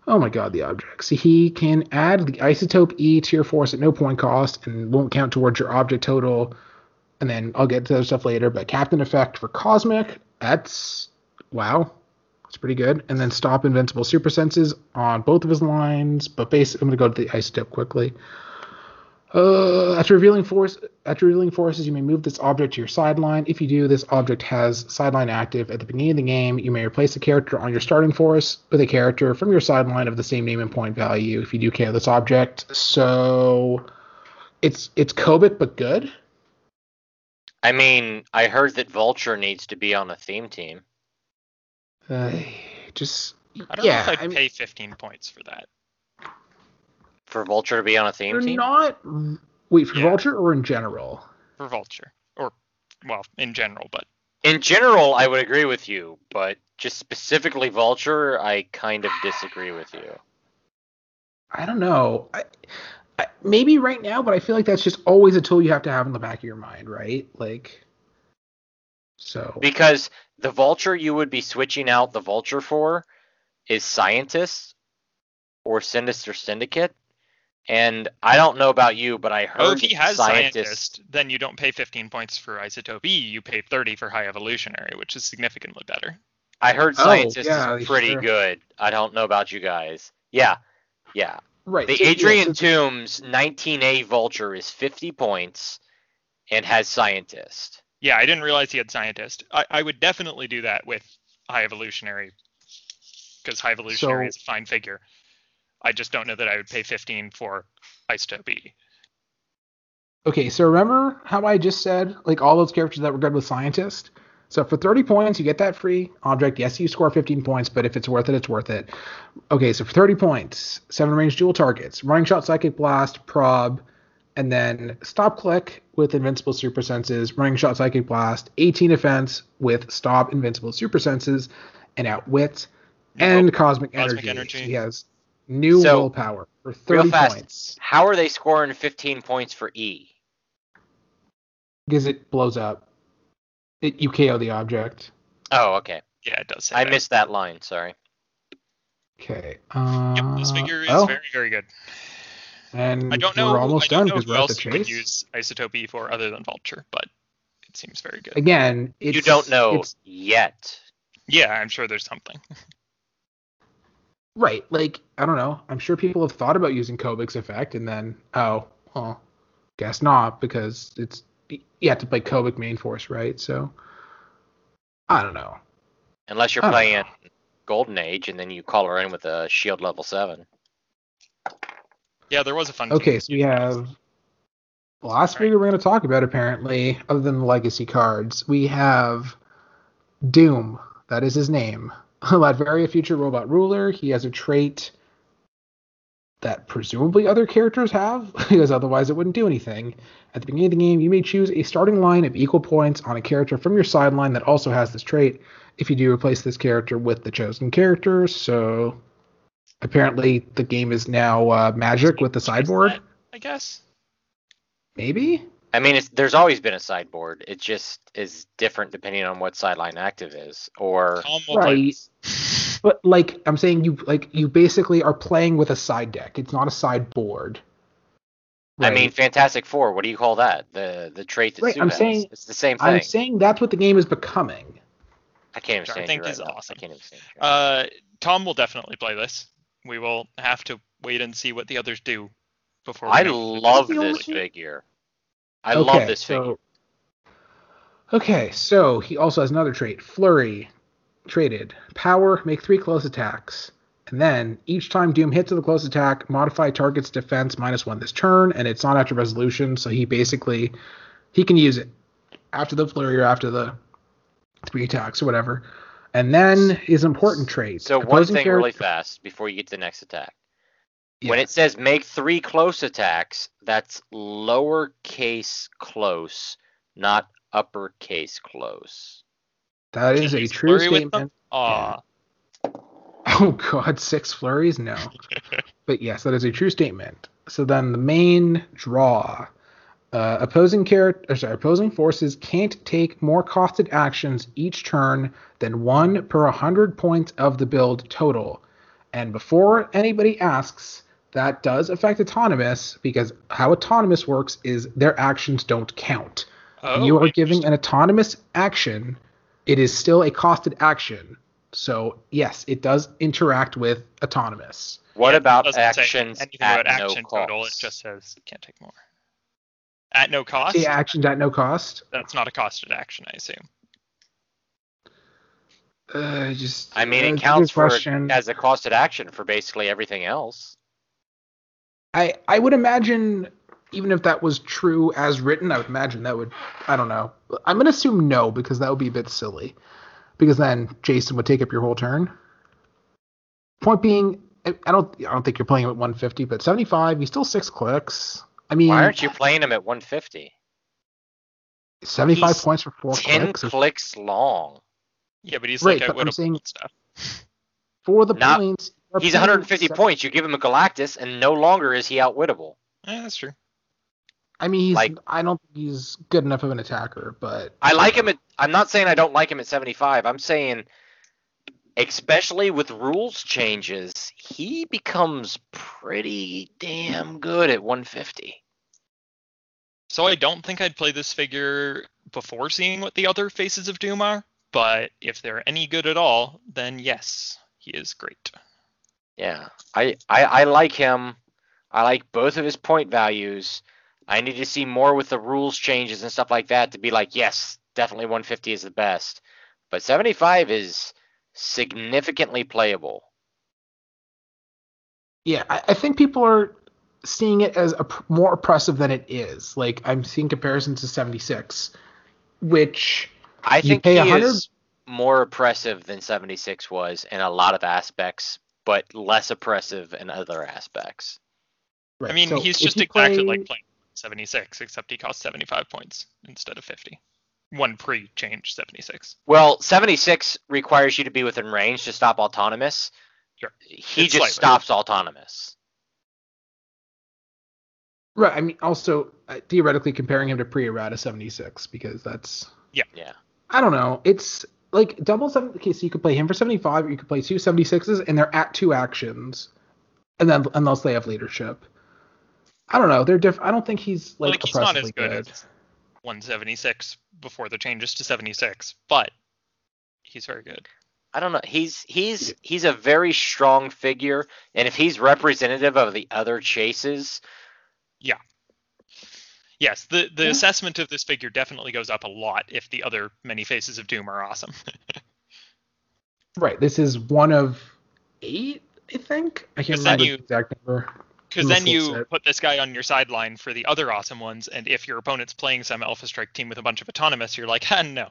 Oh my god, the objects. He can add the isotope E to your force at no point cost and won't count towards your object total. And then I'll get to other stuff later, but Captain Effect for Cosmic, that's... wow. That's pretty good. And then stop Invincible Super Senses on both of his lines, but basically, I'm going to go to the isotope quickly. Uh, after revealing force, after revealing forces, you may move this object to your sideline. If you do, this object has Sideline Active. At the beginning of the game, you may replace a character on your starting force with a character from your sideline of the same name and point value if you do K O this object. So it's it's Kobik, but good. I mean, I heard that Vulture needs to be on the theme team. Uh, just I don't yeah, know if I'd I pay mean, fifteen points for that. For Vulture to be on a theme They're team? Not... Wait, for yeah. Vulture or in general? For Vulture. Or, well, in general, but... In general, I would agree with you, but just specifically Vulture, I kind of disagree with you. I don't know. I, I, maybe right now, but I feel like that's just always a tool you have to have in the back of your mind, right? Like, so... Because the Vulture you would be switching out the Vulture for is Scientist or Sinister Syndicate. And I don't know about you, but I heard oh, if he has scientist, scientist, then you don't pay fifteen points for Isotope E, you pay thirty for High Evolutionary, which is significantly better. I heard oh, Scientist yeah, is pretty sure. good. I don't know about you guys. Yeah, yeah. Right. The Adrian yeah, so Toomes nineteen A Vulture is fifty points and has Scientist. Yeah, I didn't realize he had Scientist. I, I would definitely do that with High Evolutionary, because High Evolutionary so, is a fine figure. I just don't know that I would pay fifteen for Isotope E. Okay, so remember how I just said, like, all those characters that were good with Scientist? So for thirty points, you get that free object. Yes, you score fifteen points, but if it's worth it, it's worth it. Okay, so for thirty points, seven range dual targets, Running Shot, Psychic Blast, Prob, and then Stop Click with Invincible Super Senses, Running Shot, Psychic Blast, eighteen Defense with Stop, Invincible Super Senses, and Outwit, and nope. Cosmic, Cosmic Energy. Energy. He has... New so, willpower. for thirty Real fast, points. How are they scoring fifteen points for E? Because it blows up. It, you K O the object. Oh, okay. Yeah, it does say I that. missed that line, sorry. Okay. Uh, yep, this figure is oh. very, very good. And I don't know, we're almost I don't done because we're at the chase. I don't know who else you could use Isotope for other than Vulture, but it seems very good. Again, it's... You don't know yet. Yeah, I'm sure there's something. Right, like, I don't know. I'm sure people have thought about using Kobik's Effect, and then, oh, well, guess not, because it's you have to play Kobik main force, right? So, I don't know. Unless you're playing know. Golden Age, and then you call her in with a shield level seven. Yeah, there was a fun... Okay, so we have... The last figure right. we're going to talk about, apparently, other than the legacy cards, we have Doom. That is his name. Latveria Future Robot Ruler. He has a trait that presumably other characters have, because otherwise it wouldn't do anything. At the beginning of the game, you may choose a starting line of equal points on a character from your sideline that also has this trait, if you do replace this character with the chosen character. So apparently the game is now uh, Magic with the sideboard, I guess. Maybe? I mean, it's, there's always been a sideboard. It just is different depending on what Sideline Active is, or right. But like I'm saying, you like you basically are playing with a side deck. It's not a sideboard. Right? I mean, Fantastic Four. What do you call that? The the trait that right, Sue I'm has. Saying, it's the same thing. I'm saying that's what the game is becoming. I can't understand. I think right is now. awesome. I can't understand. Uh, Tom will definitely play this. We will have to wait and see what the others do before. We I love this figure. I okay, love this figure. So, okay, so he also has another trait. Flurry. Traded. Power, make three close attacks. And then, each time Doom hits with a close attack, modify target's defense minus one this turn, and it's not after resolution, so he basically, he can use it after the flurry or after the three attacks or whatever. And then his important trait. So one thing character- really fast before you get to the next attack. When yeah. it says make three close attacks, that's lowercase close, not uppercase close. That is a true statement. Yeah. Oh, God, six flurries? No. But yes, that is a true statement. So then the main draw. Uh, opposing char- or sorry, opposing forces can't take more costed actions each turn than one per one hundred points of the build total. And before anybody asks... That does affect Autonomous, because how Autonomous works is their actions don't count. Oh, you are giving an autonomous action. It is still a costed action. So, yes, it does interact with Autonomous. What yeah, about actions at about action no total, cost? It just says can't take more. At no cost? The actions at no cost? That's not a costed action, I assume. Uh, just. I mean, uh, it counts for as a costed action for basically everything else. I, I would imagine, even if that was true as written, I would imagine that would, I don't know. I'm going to assume no, because that would be a bit silly. Because then Jason would take up your whole turn. Point being, I don't I don't think you're playing him at one fifty, but seventy-five, he's still six clicks. I mean, why aren't you playing him at one fifty? seventy-five he's points for four ten clicks. ten clicks long. Yeah, but he's right, like, I would have played stuff. For the Not- points... He's one hundred fifty seven. Points. You give him a Galactus, and no longer is he outwittable. Yeah, that's true. I mean, he's, like, I don't think he's good enough of an attacker, but... I like him at... I'm not saying I don't like him at seventy-five. I'm saying, especially with rules changes, he becomes pretty damn good at one fifty. So I don't think I'd play this figure before seeing what the other faces of Doom are, but if they're any good at all, then yes, he is great. Yeah, I, I, I like him. I like both of his point values. I need to see more with the rules changes and stuff like that to be like, yes, definitely one fifty is the best. But seventy-five is significantly playable. Yeah, I, I think people are seeing it as a, more oppressive than it is. Like, I'm seeing comparisons to seventy-six, which I think he is more oppressive than seventy-six was in a lot of aspects, but less oppressive in other aspects. Right. I mean, so he's just exactly play... like playing seventy-six, except he costs seventy-five points instead of fifty. One pre-change seventy-six. Well, seventy-six requires you to be within range to stop Autonomous. Sure. He it's just slightly. stops Autonomous. Right. I mean, also uh, theoretically comparing him to pre-errata seventy-six, because that's yeah yeah. I don't know. It's like double seven. Okay, so you could play him for seventy-five, or you could play two seventy-sixes, and they're at two actions, and then unless they have leadership. I don't know. They're different. I don't think he's like, like he's not as good, good as one seventy-six before the changes to seventy-six, but he's very good. I don't know. He's he's he's a very strong figure, and if he's representative of the other chases, yeah, yes, the the yeah. assessment of this figure definitely goes up a lot if the other many faces of doom are awesome. Right. This is one of eight, I think. I can't remember you, the exact number. Because then you set. Put this guy on your sideline for the other awesome ones, and if your opponent's playing some Alpha Strike team with a bunch of autonomous, you're like, ah, no,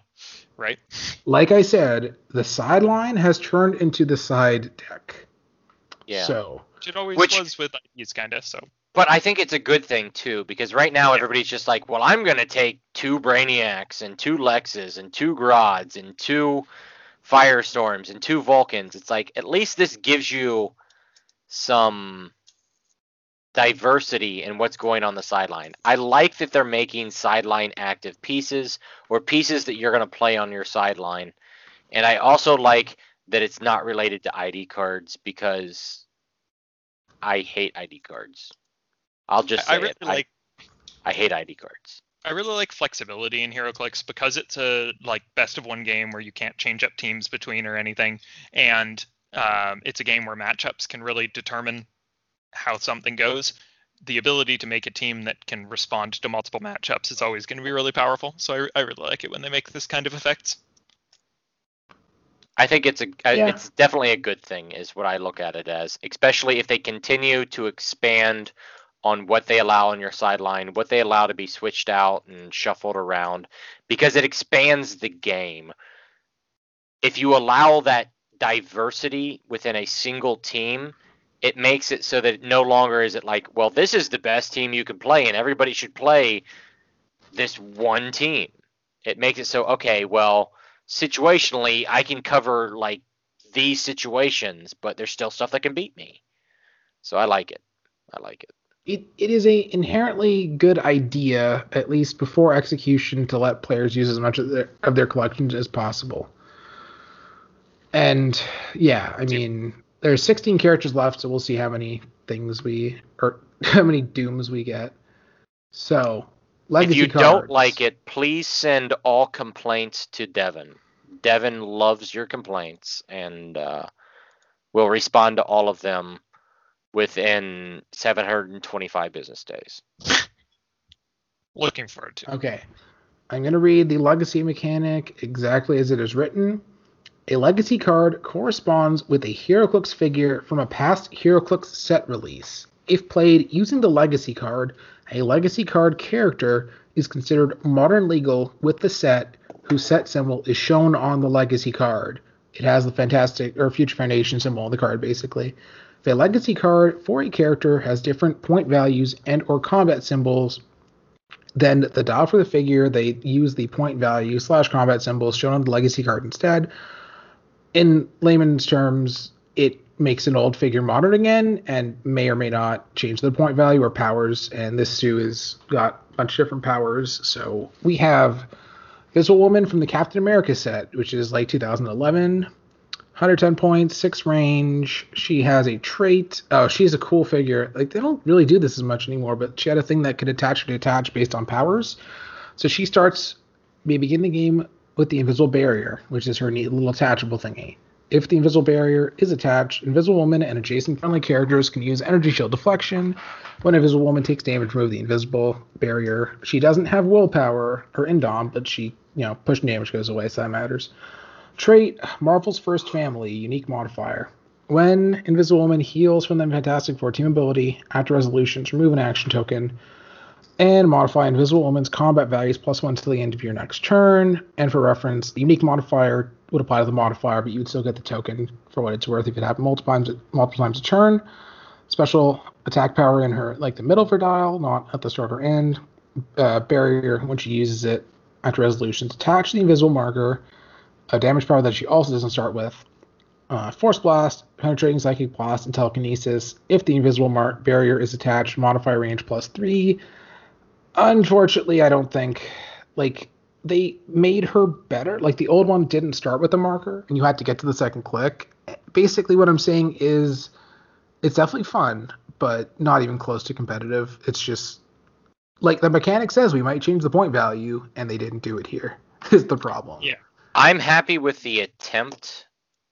right? Like I said, the sideline has turned into the side deck. Yeah. So which it always which, was with I Ds, kind of, so. But I think it's a good thing, too, because right now yeah. everybody's just like, well, I'm going to take two Brainiacs and two Lexes and two Grods and two Firestorms and two Vulcans. It's like, at least this gives you some diversity in what's going on the sideline. I like that they're making sideline active pieces, or pieces that you're going to play on your sideline. And I also like that it's not related to I D cards, because I hate I D cards. I'll just say I really it. Like, I, I hate I D cards. I really like flexibility in HeroClix, because it's a like best of one game where you can't change up teams between or anything. And um, it's a game where matchups can really determine how something goes. The ability to make a team that can respond to multiple matchups is always going to be really powerful. So I, I really like it when they make this kind of effects. I think it's a yeah. it's definitely a good thing, is what I look at it as, especially if they continue to expand on what they allow on your sideline, what they allow to be switched out and shuffled around, because it expands the game. If you allow that diversity within a single team, it makes it so that it no longer is it like, well, this is the best team you can play and everybody should play this one team. It makes it so, okay, well, situationally, I can cover like these situations, but there's still stuff that can beat me. So I like it. I like it. It It is a inherently good idea, at least before execution, to let players use as much of their, of their collections as possible. And yeah, I mean... there's sixteen characters left, so we'll see how many things we or how many dooms we get. So, legacy if you cards. Don't like it, please send all complaints to Devin. Devin loves your complaints, and uh, we'll respond to all of them within seven hundred twenty-five business days. Looking forward to it. Okay, I'm going to read the legacy mechanic exactly as it is written. A legacy card corresponds with a HeroClix figure from a past HeroClix set release. If played using the legacy card, a legacy card character is considered modern legal with the set, whose set symbol is shown on the legacy card. It has the Fantastic or Future Foundation symbol on the card, basically. If a legacy card for a character has different point values and or combat symbols, then the dial for the figure, they use the point value slash combat symbols shown on the legacy card instead. In layman's terms, it makes an old figure modern again and may or may not change the point value or powers. And this too has got a bunch of different powers. So we have Invisible Woman from the Captain America set, which is like two thousand eleven, one hundred ten points, six range. She has a trait. Oh, she's a cool figure. Like, they don't really do this as much anymore, but she had a thing that could attach or detach based on powers. So she starts, may begin the game with the Invisible Barrier, which is her neat little attachable thingy. If the Invisible Barrier is attached, Invisible Woman and adjacent friendly characters can use Energy Shield Deflection. When Invisible Woman takes damage, remove the Invisible Barrier. She doesn't have willpower or Indom, but she, you know, push damage goes away, so that matters. Trait, Marvel's First Family, unique modifier. When Invisible Woman heals from the Fantastic Four team ability, after resolutions, remove an action token and modify Invisible Woman's combat values plus one to the end of your next turn. And for reference, the unique modifier would apply to the modifier, but you would still get the token for what it's worth if it happened multiple times, multiple times a turn. Special attack power in her, like the middle of her dial, not at the start or end. Uh, barrier, when she uses it, after resolutions, attach the invisible marker, a damage power that she also doesn't start with. uh, Force Blast, Penetrating Psychic Blast, and Telekinesis. If the Invisible mark Barrier is attached, modify range plus three. Unfortunately, I don't think, like, they made her better. Like, the old one didn't start with the marker, and you had to get to the second click. Basically, what I'm saying is it's definitely fun, but not even close to competitive. It's just, like, the mechanic says we might change the point value, and they didn't do it here, is the problem. Yeah. I'm happy with the attempt.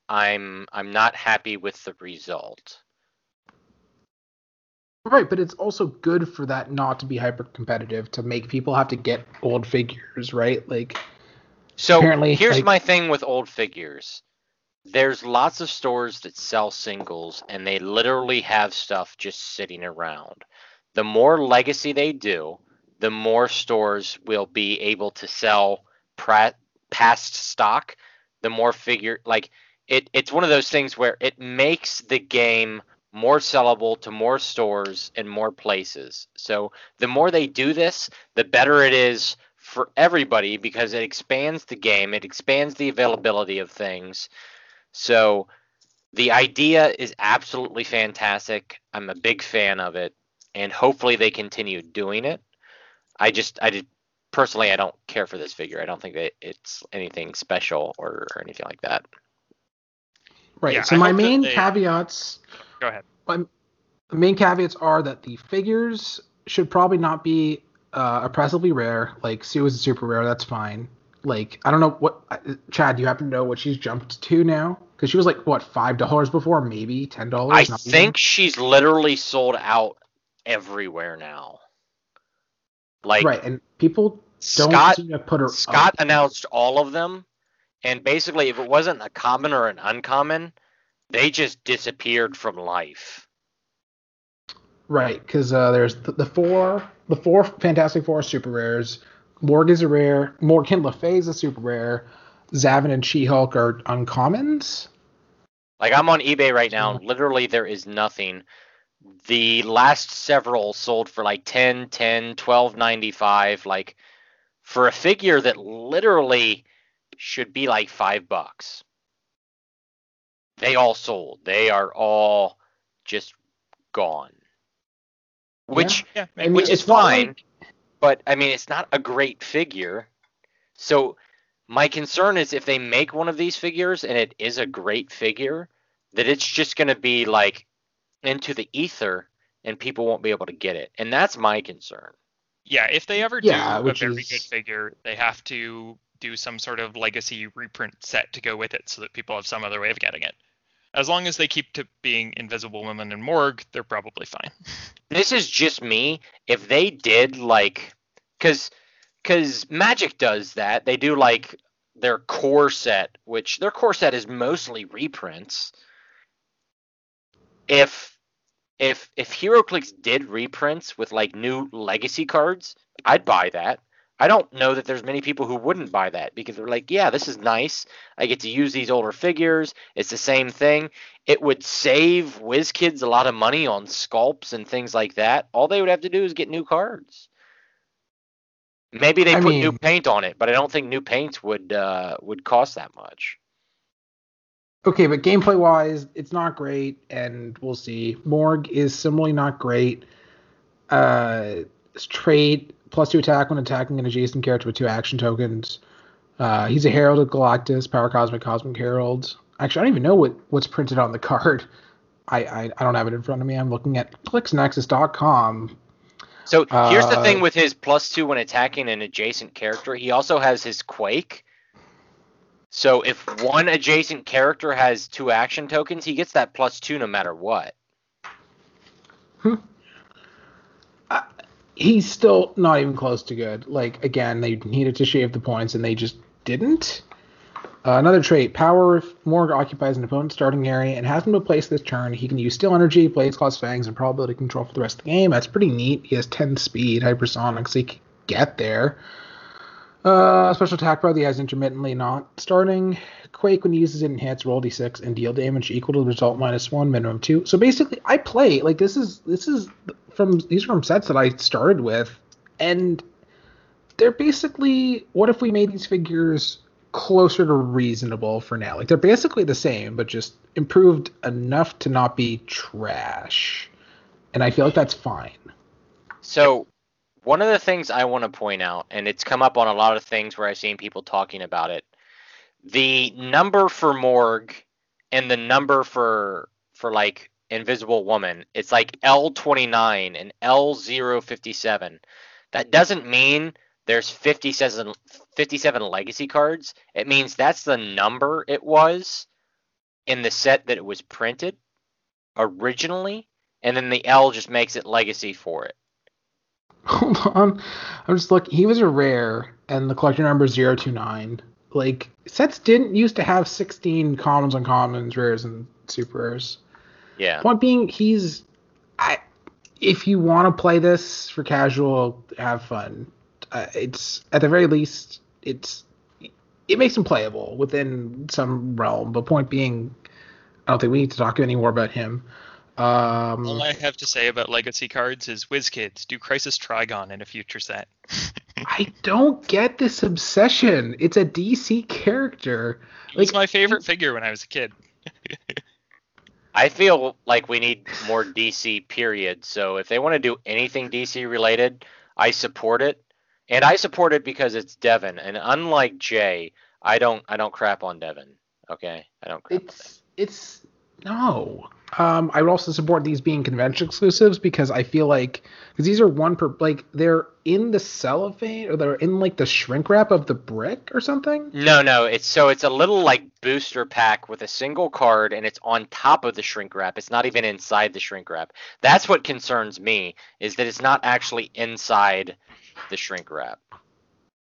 I'm I'm not happy with the result. Right, but it's also good for that not to be hyper competitive, to make people have to get old figures, right? Like, so apparently, here's like, my thing with old figures. There's lots of stores that sell singles, and they literally have stuff just sitting around. The more legacy they do, the more stores will be able to sell pra- past stock. The more figure, like it, it's one of those things where it makes the game more sellable to more stores and more places. So the more they do this, the better it is for everybody, because it expands the game, it expands the availability of things. So the idea is absolutely fantastic. I'm a big fan of it, and hopefully they continue doing it. I just, I did personally, I don't care for this figure. I don't think that it's anything special or, or anything like that. Right. Yeah, so I my main they... caveats. Go ahead. My, the main caveats are that the figures should probably not be uh, oppressively rare. Like, Sue is a super rare. That's fine. Like, I don't know what... Chad, do you happen to know what she's jumped to now? Because she was like, what, five dollars before? Maybe ten dollars? I think even. She's literally sold out everywhere now. Like, right, and people don't Scott, seem to put her Scott up. Announced all of them, and basically if it wasn't a common or an uncommon... they just disappeared from life. Right, because uh, there's the, the four, the four Fantastic Four super rares. Morg is a rare. Morgan Le Fay is a super rare. Zavin and She-Hulk are uncommons. Like, I'm on eBay right now. Literally, there is nothing. The last several sold for like ten, ten, twelve ninety-five. Like, for a figure that literally should be like five bucks. They all sold. They are all just gone. Which, yeah, yeah. I mean, which is fine, like... but I mean, it's not a great figure. So my concern is if they make one of these figures and it is a great figure, that it's just going to be like into the ether and people won't be able to get it. And that's my concern. Yeah, if they ever do yeah, a very is... good figure, they have to do some sort of legacy reprint set to go with it so that people have some other way of getting it. As long as they keep to being Invisible Woman and Morg, they're probably fine. This is just me. If they did, like, because because Magic does that. They do, like, their core set, which their core set is mostly reprints. If if if HeroClix did reprints with, like, new legacy cards, I'd buy that. I don't know that there's many people who wouldn't buy that, because they're like, yeah, this is nice. I get to use these older figures. It's the same thing. It would save WizKids a lot of money on sculpts and things like that. All they would have to do is get new cards. Maybe they I put mean, new paint on it, but I don't think new paints would uh, would cost that much. Okay, but gameplay-wise, it's not great, and we'll see. Morg is similarly not great. Uh, trade... Plus two attack when attacking an adjacent character with two action tokens. Uh, he's a Herald of Galactus, Power Cosmic, Cosmic Herald. Actually, I don't even know what, what's printed on the card. I, I I don't have it in front of me. I'm looking at Clix Nexus dot com. So here's uh, the thing with his plus two when attacking an adjacent character. He also has his Quake. So if one adjacent character has two action tokens, he gets that plus two no matter what. Hmm. He's still not even close to good. Like, again, they needed to shave the points, and they just didn't. Uh, another trait, power. If Morg occupies an opponent's starting area and has him to place this turn, he can use Steel Energy, Blades, Claws, Fangs, and Probability Control for the rest of the game. That's pretty neat. He has ten speed, hypersonics, so he can get there. Uh, special attack power, he has intermittently not starting. Quake, when he uses it and hits, roll d six and deal damage equal to the result minus one, minimum two. So basically, I play, like, this is, this is... From these are from sets that I started with, and they're basically, what if we made these figures closer to reasonable for now. Like, they're basically the same, but just improved enough to not be trash. And I feel like that's fine. So one of the things I want to point out, and it's come up on a lot of things where I've seen people talking about it, the number for Morgue and the number for, for like, Invisible Woman, it's like L twenty-nine and L zero fifty-seven. That doesn't mean there's fifty-seven, fifty-seven legacy cards. It means that's the number it was in the set that it was printed originally, and then the L just makes it legacy for it. Hold on. I'm just looking. He was a rare, and the collector number is zero two nine. Like, sets didn't used to have sixteen commons, uncommons, rares, and super rares. Yeah. Point being, he's, I, if you want to play this for casual, have fun. Uh, it's, at the very least, it's, it makes him playable within some realm. But point being, I don't think we need to talk anymore about him. Um, All I have to say about legacy cards is WizKids, do Crisis Trigon in a future set. I don't get this obsession. It's a D C character. It was like, my favorite figure when I was a kid. I feel like we need more D C, period. So if they want to do anything D C related, I support it. And I support it because it's Devin. And unlike Jay, I don't I don't crap on Devin. Okay? I don't crap it's, on Devin. It's... No. Um, I would also support these being convention exclusives because I feel like... Because these are one per... Like, they're in the cellophane or they're in, like, the shrink wrap of the brick or something? No, no. It's So it's a little, like, booster pack with a single card, and it's on top of the shrink wrap. It's not even inside the shrink wrap. That's what concerns me, is that it's not actually inside the shrink wrap.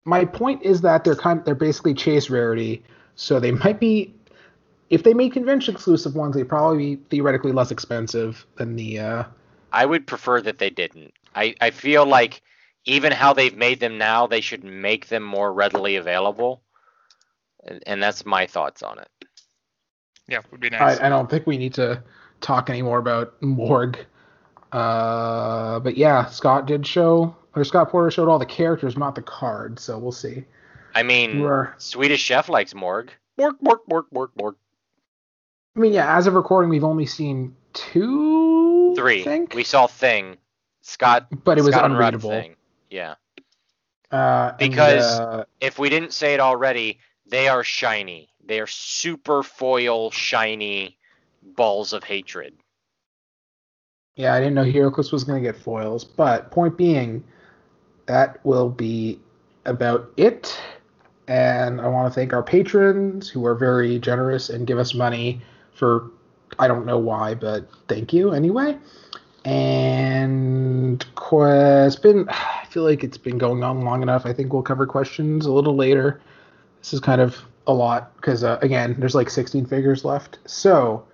My point is that they're kind of, they're basically chase rarity, so they might be... If they made convention exclusive ones, they'd probably be theoretically less expensive than the... Uh, I would prefer that they didn't. I, I feel like even how they've made them now, they should make them more readily available. And, and that's my thoughts on it. Yeah, would be nice. I, I don't think we need to talk anymore about Morgue. Uh, but yeah, Scott did show, or Scott Porter showed all the characters, not the cards. So we'll see. I mean, We're... Swedish Chef likes Morgue. Morgue, Morgue, Morgue, Morgue, Morgue. I mean, yeah, as of recording, we've only seen two... Three. Think? We saw Thing, Scott, but it was Scott unreadable. Thing. Yeah, uh, because and, uh, if we didn't say it already, they are shiny. They are super foil shiny balls of hatred. Yeah, I didn't know HeroClix was going to get foils, but point being, that will be about it. And I want to thank our patrons who are very generous and give us money for. I don't know why, but thank you anyway. And it's been, I feel like it's been going on long enough. I think we'll cover questions a little later. This is kind of a lot because, uh, again, there's like sixteen figures left. So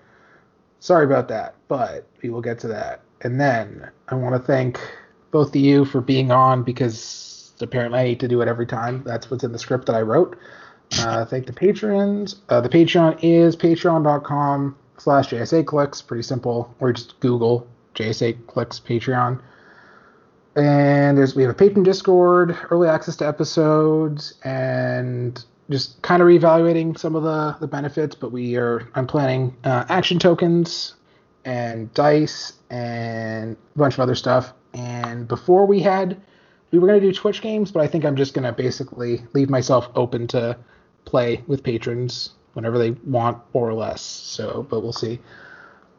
sorry about that, but we will get to that. And then I want to thank both of you for being on because apparently I hate to do it every time. That's what's in the script that I wrote. Uh, thank the patrons. Uh, the Patreon is patreon dot com. Slash J S A Clicks, pretty simple, or just Google J S A Clicks Patreon. And there's we have a patron Discord, early access to episodes, and just kind of reevaluating some of the, the benefits. But we are I'm planning uh, action tokens and dice and a bunch of other stuff. And before we had we were going to do Twitch games, but I think I'm just going to basically leave myself open to play with patrons whenever they want or less. So, but we'll see.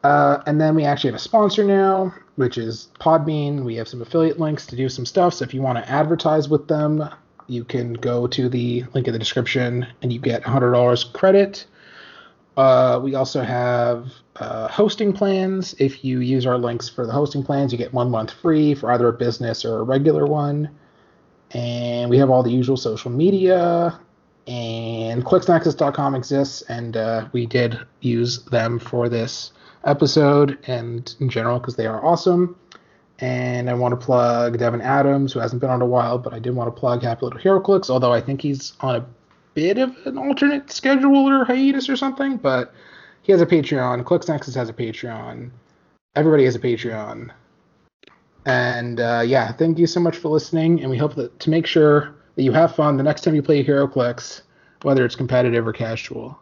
Uh, and then we actually have a sponsor now, which is Podbean. We have some affiliate links to do some stuff. So if you want to advertise with them, you can go to the link in the description and you get one hundred dollars credit. Uh, we also have uh, hosting plans. If you use our links for the hosting plans, you get one month free for either a business or a regular one. And we have all the usual social media. And clicks and access dot com exists, and uh, we did use them for this episode and in general because they are awesome. And I want to plug Devin Adams, who hasn't been on a while, but I did want to plug Happy Little Hero Clicks, although I think he's on a bit of an alternate schedule or hiatus or something. But he has a Patreon. Clicks and Access has a Patreon. Everybody has a Patreon. And uh, yeah, thank you so much for listening, and we hope that to make sure that you have fun the next time you play HeroClix, whether it's competitive or casual.